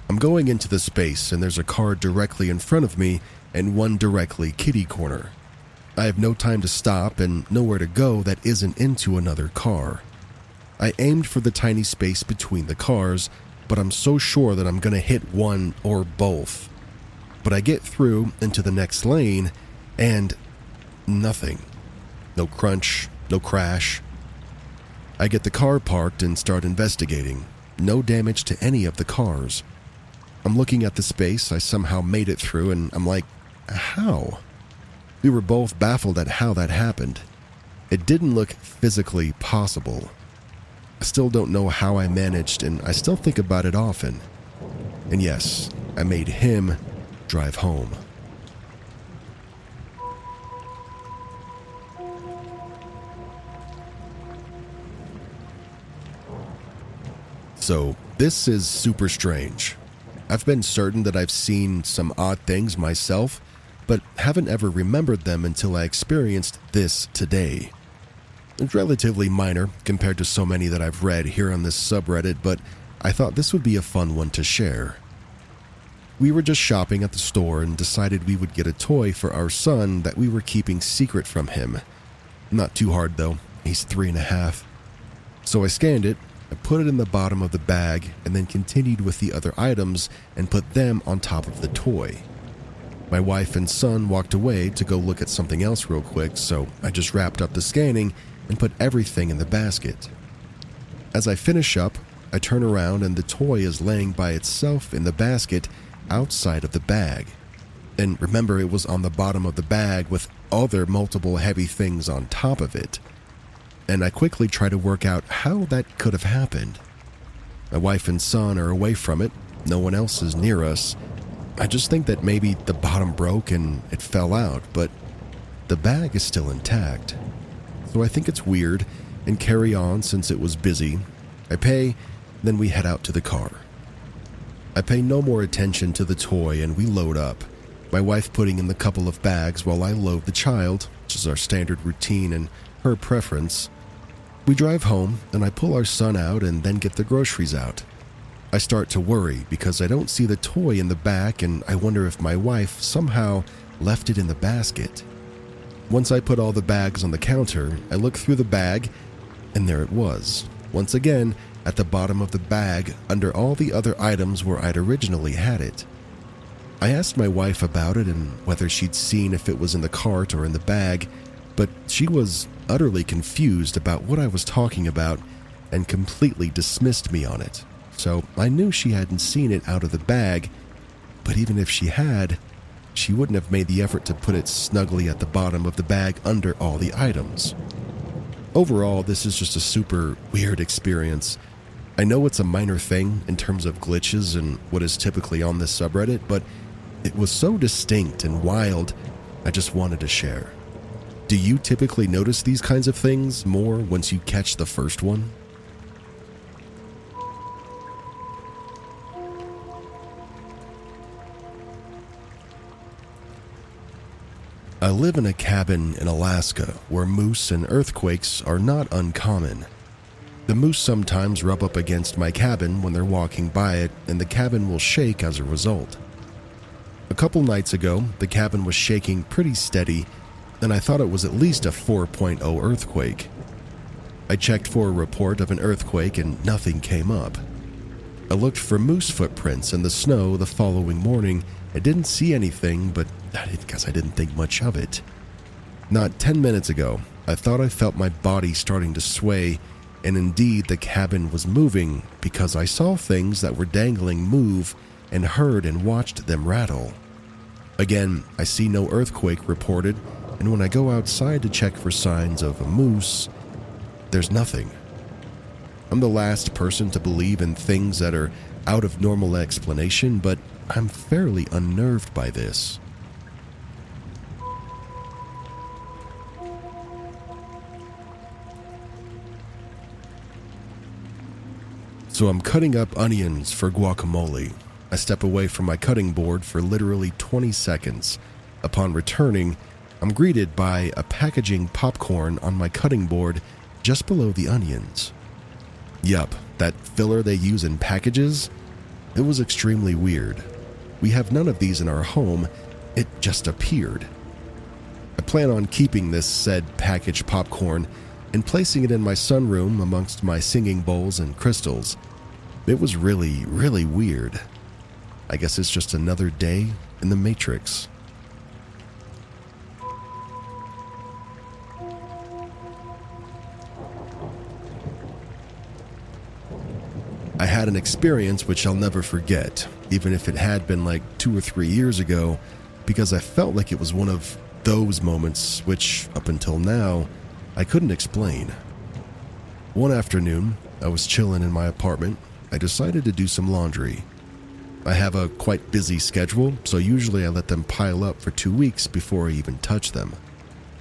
I'm going into the space, and there's a car directly in front of me and one directly kitty corner. I have no time to stop and nowhere to go that isn't into another car. I aimed for the tiny space between the cars, but I'm so sure that I'm going to hit one or both. But I get through into the next lane, and nothing. No crunch, no crash. I get the car parked and start investigating. No damage to any of the cars. I'm looking at the space I somehow made it through, and I'm like, how? We were both baffled at how that happened. It didn't look physically possible. I still don't know how I managed, and I still think about it often. And yes, I made him drive home. So, this is super strange. I've been certain that I've seen some odd things myself, but haven't ever remembered them until I experienced this today. It's relatively minor compared to so many that I've read here on this subreddit, but I thought this would be a fun one to share. We were just shopping at the store and decided we would get a toy for our son that we were keeping secret from him. Not too hard though, he's 3.5. So I scanned it, I put it in the bottom of the bag, and then continued with the other items and put them on top of the toy. My wife and son walked away to go look at something else real quick, so I just wrapped up the scanning and put everything in the basket. As I finish up, I turn around and the toy is laying by itself in the basket outside of the bag. And remember, it was on the bottom of the bag with other multiple heavy things on top of it. And I quickly try to work out how that could have happened. My wife and son are away from it, no one else is near us. I just think that maybe the bottom broke and it fell out, but the bag is still intact. So I think it's weird and carry on since it was busy. I pay, then we head out to the car. I pay no more attention to the toy and we load up, my wife putting in the couple of bags while I load the child, which is our standard routine and her preference. We drive home and I pull our son out and then get the groceries out. I start to worry because I don't see the toy in the back and I wonder if my wife somehow left it in the basket. Once I put all the bags on the counter, I look through the bag and there it was, once again at the bottom of the bag under all the other items where I'd originally had it. I asked my wife about it and whether she'd seen if it was in the cart or in the bag, but she was utterly confused about what I was talking about and completely dismissed me on it. So I knew she hadn't seen it out of the bag, but even if she had, she wouldn't have made the effort to put it snugly at the bottom of the bag under all the items. Overall, this is just a super weird experience. I know it's a minor thing in terms of glitches and what is typically on this subreddit, but it was so distinct and wild, I just wanted to share. Do you typically notice these kinds of things more once you catch the first one? I live in a cabin in Alaska where moose and earthquakes are not uncommon. The moose sometimes rub up against my cabin when they're walking by it, and the cabin will shake as a result. A couple nights ago, the cabin was shaking pretty steady, and I thought it was at least a 4.0 earthquake. I checked for a report of an earthquake and nothing came up. I looked for moose footprints in the snow the following morning. I didn't see anything, but I guess I didn't think much of it. Not 10 minutes ago, I thought I felt my body starting to sway, and indeed the cabin was moving because I saw things that were dangling move and heard and watched them rattle. Again, I see no earthquake reported, and when I go outside to check for signs of a moose, there's nothing. I'm the last person to believe in things that are out of normal explanation, but I'm fairly unnerved by this. So I'm cutting up onions for guacamole. I step away from my cutting board for literally 20 seconds. Upon returning, I'm greeted by a packaging popcorn on my cutting board just below the onions. Yup, that filler they use in packages? It was extremely weird. We have none of these in our home, it just appeared. I plan on keeping this said packaged popcorn and placing it in my sunroom amongst my singing bowls and crystals. It was really, really weird. I guess it's just another day in the Matrix. I had an experience which I'll never forget, even if it had been like 2 or 3 years ago, because I felt like it was one of those moments which, up until now, I couldn't explain. One afternoon, I was chilling in my apartment. I decided to do some laundry. I have a quite busy schedule, so usually I let them pile up for 2 weeks before I even touch them.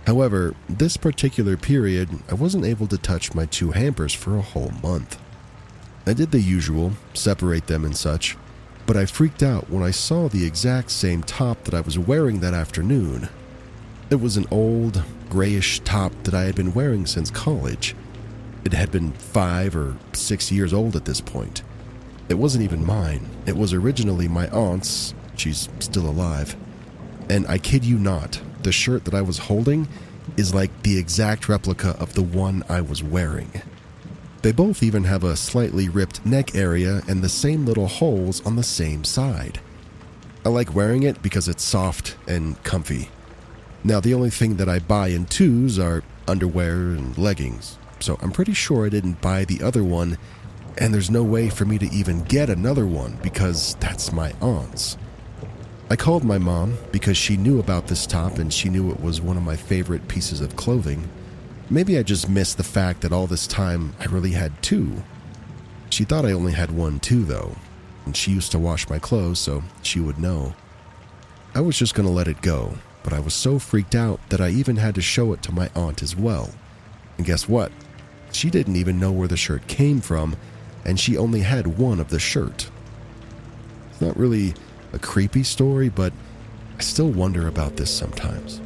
However, this particular period, I wasn't able to touch my 2 hampers for a whole month. I did the usual, separate them and such, but I freaked out when I saw the exact same top that I was wearing that afternoon. It was an old, grayish top that I had been wearing since college. It had been 5 or 6 years old at this point. It wasn't even mine. It was originally my aunt's, she's still alive. And I kid you not, the shirt that I was holding is like the exact replica of the one I was wearing. They both even have a slightly ripped neck area and the same little holes on the same side. I like wearing it because it's soft and comfy. Now, the only thing that I buy in twos are underwear and leggings, so I'm pretty sure I didn't buy the other one, and there's no way for me to even get another one because that's my aunt's. I called my mom because she knew about this top and she knew it was one of my favorite pieces of clothing. Maybe I just missed the fact that all this time I really had two. She thought I only had one too, though, and she used to wash my clothes, so she would know. I was just going to let it go, but I was so freaked out that I even had to show it to my aunt as well. And guess what? She didn't even know where the shirt came from, and she only had one of the shirt. It's not really a creepy story, but I still wonder about this sometimes.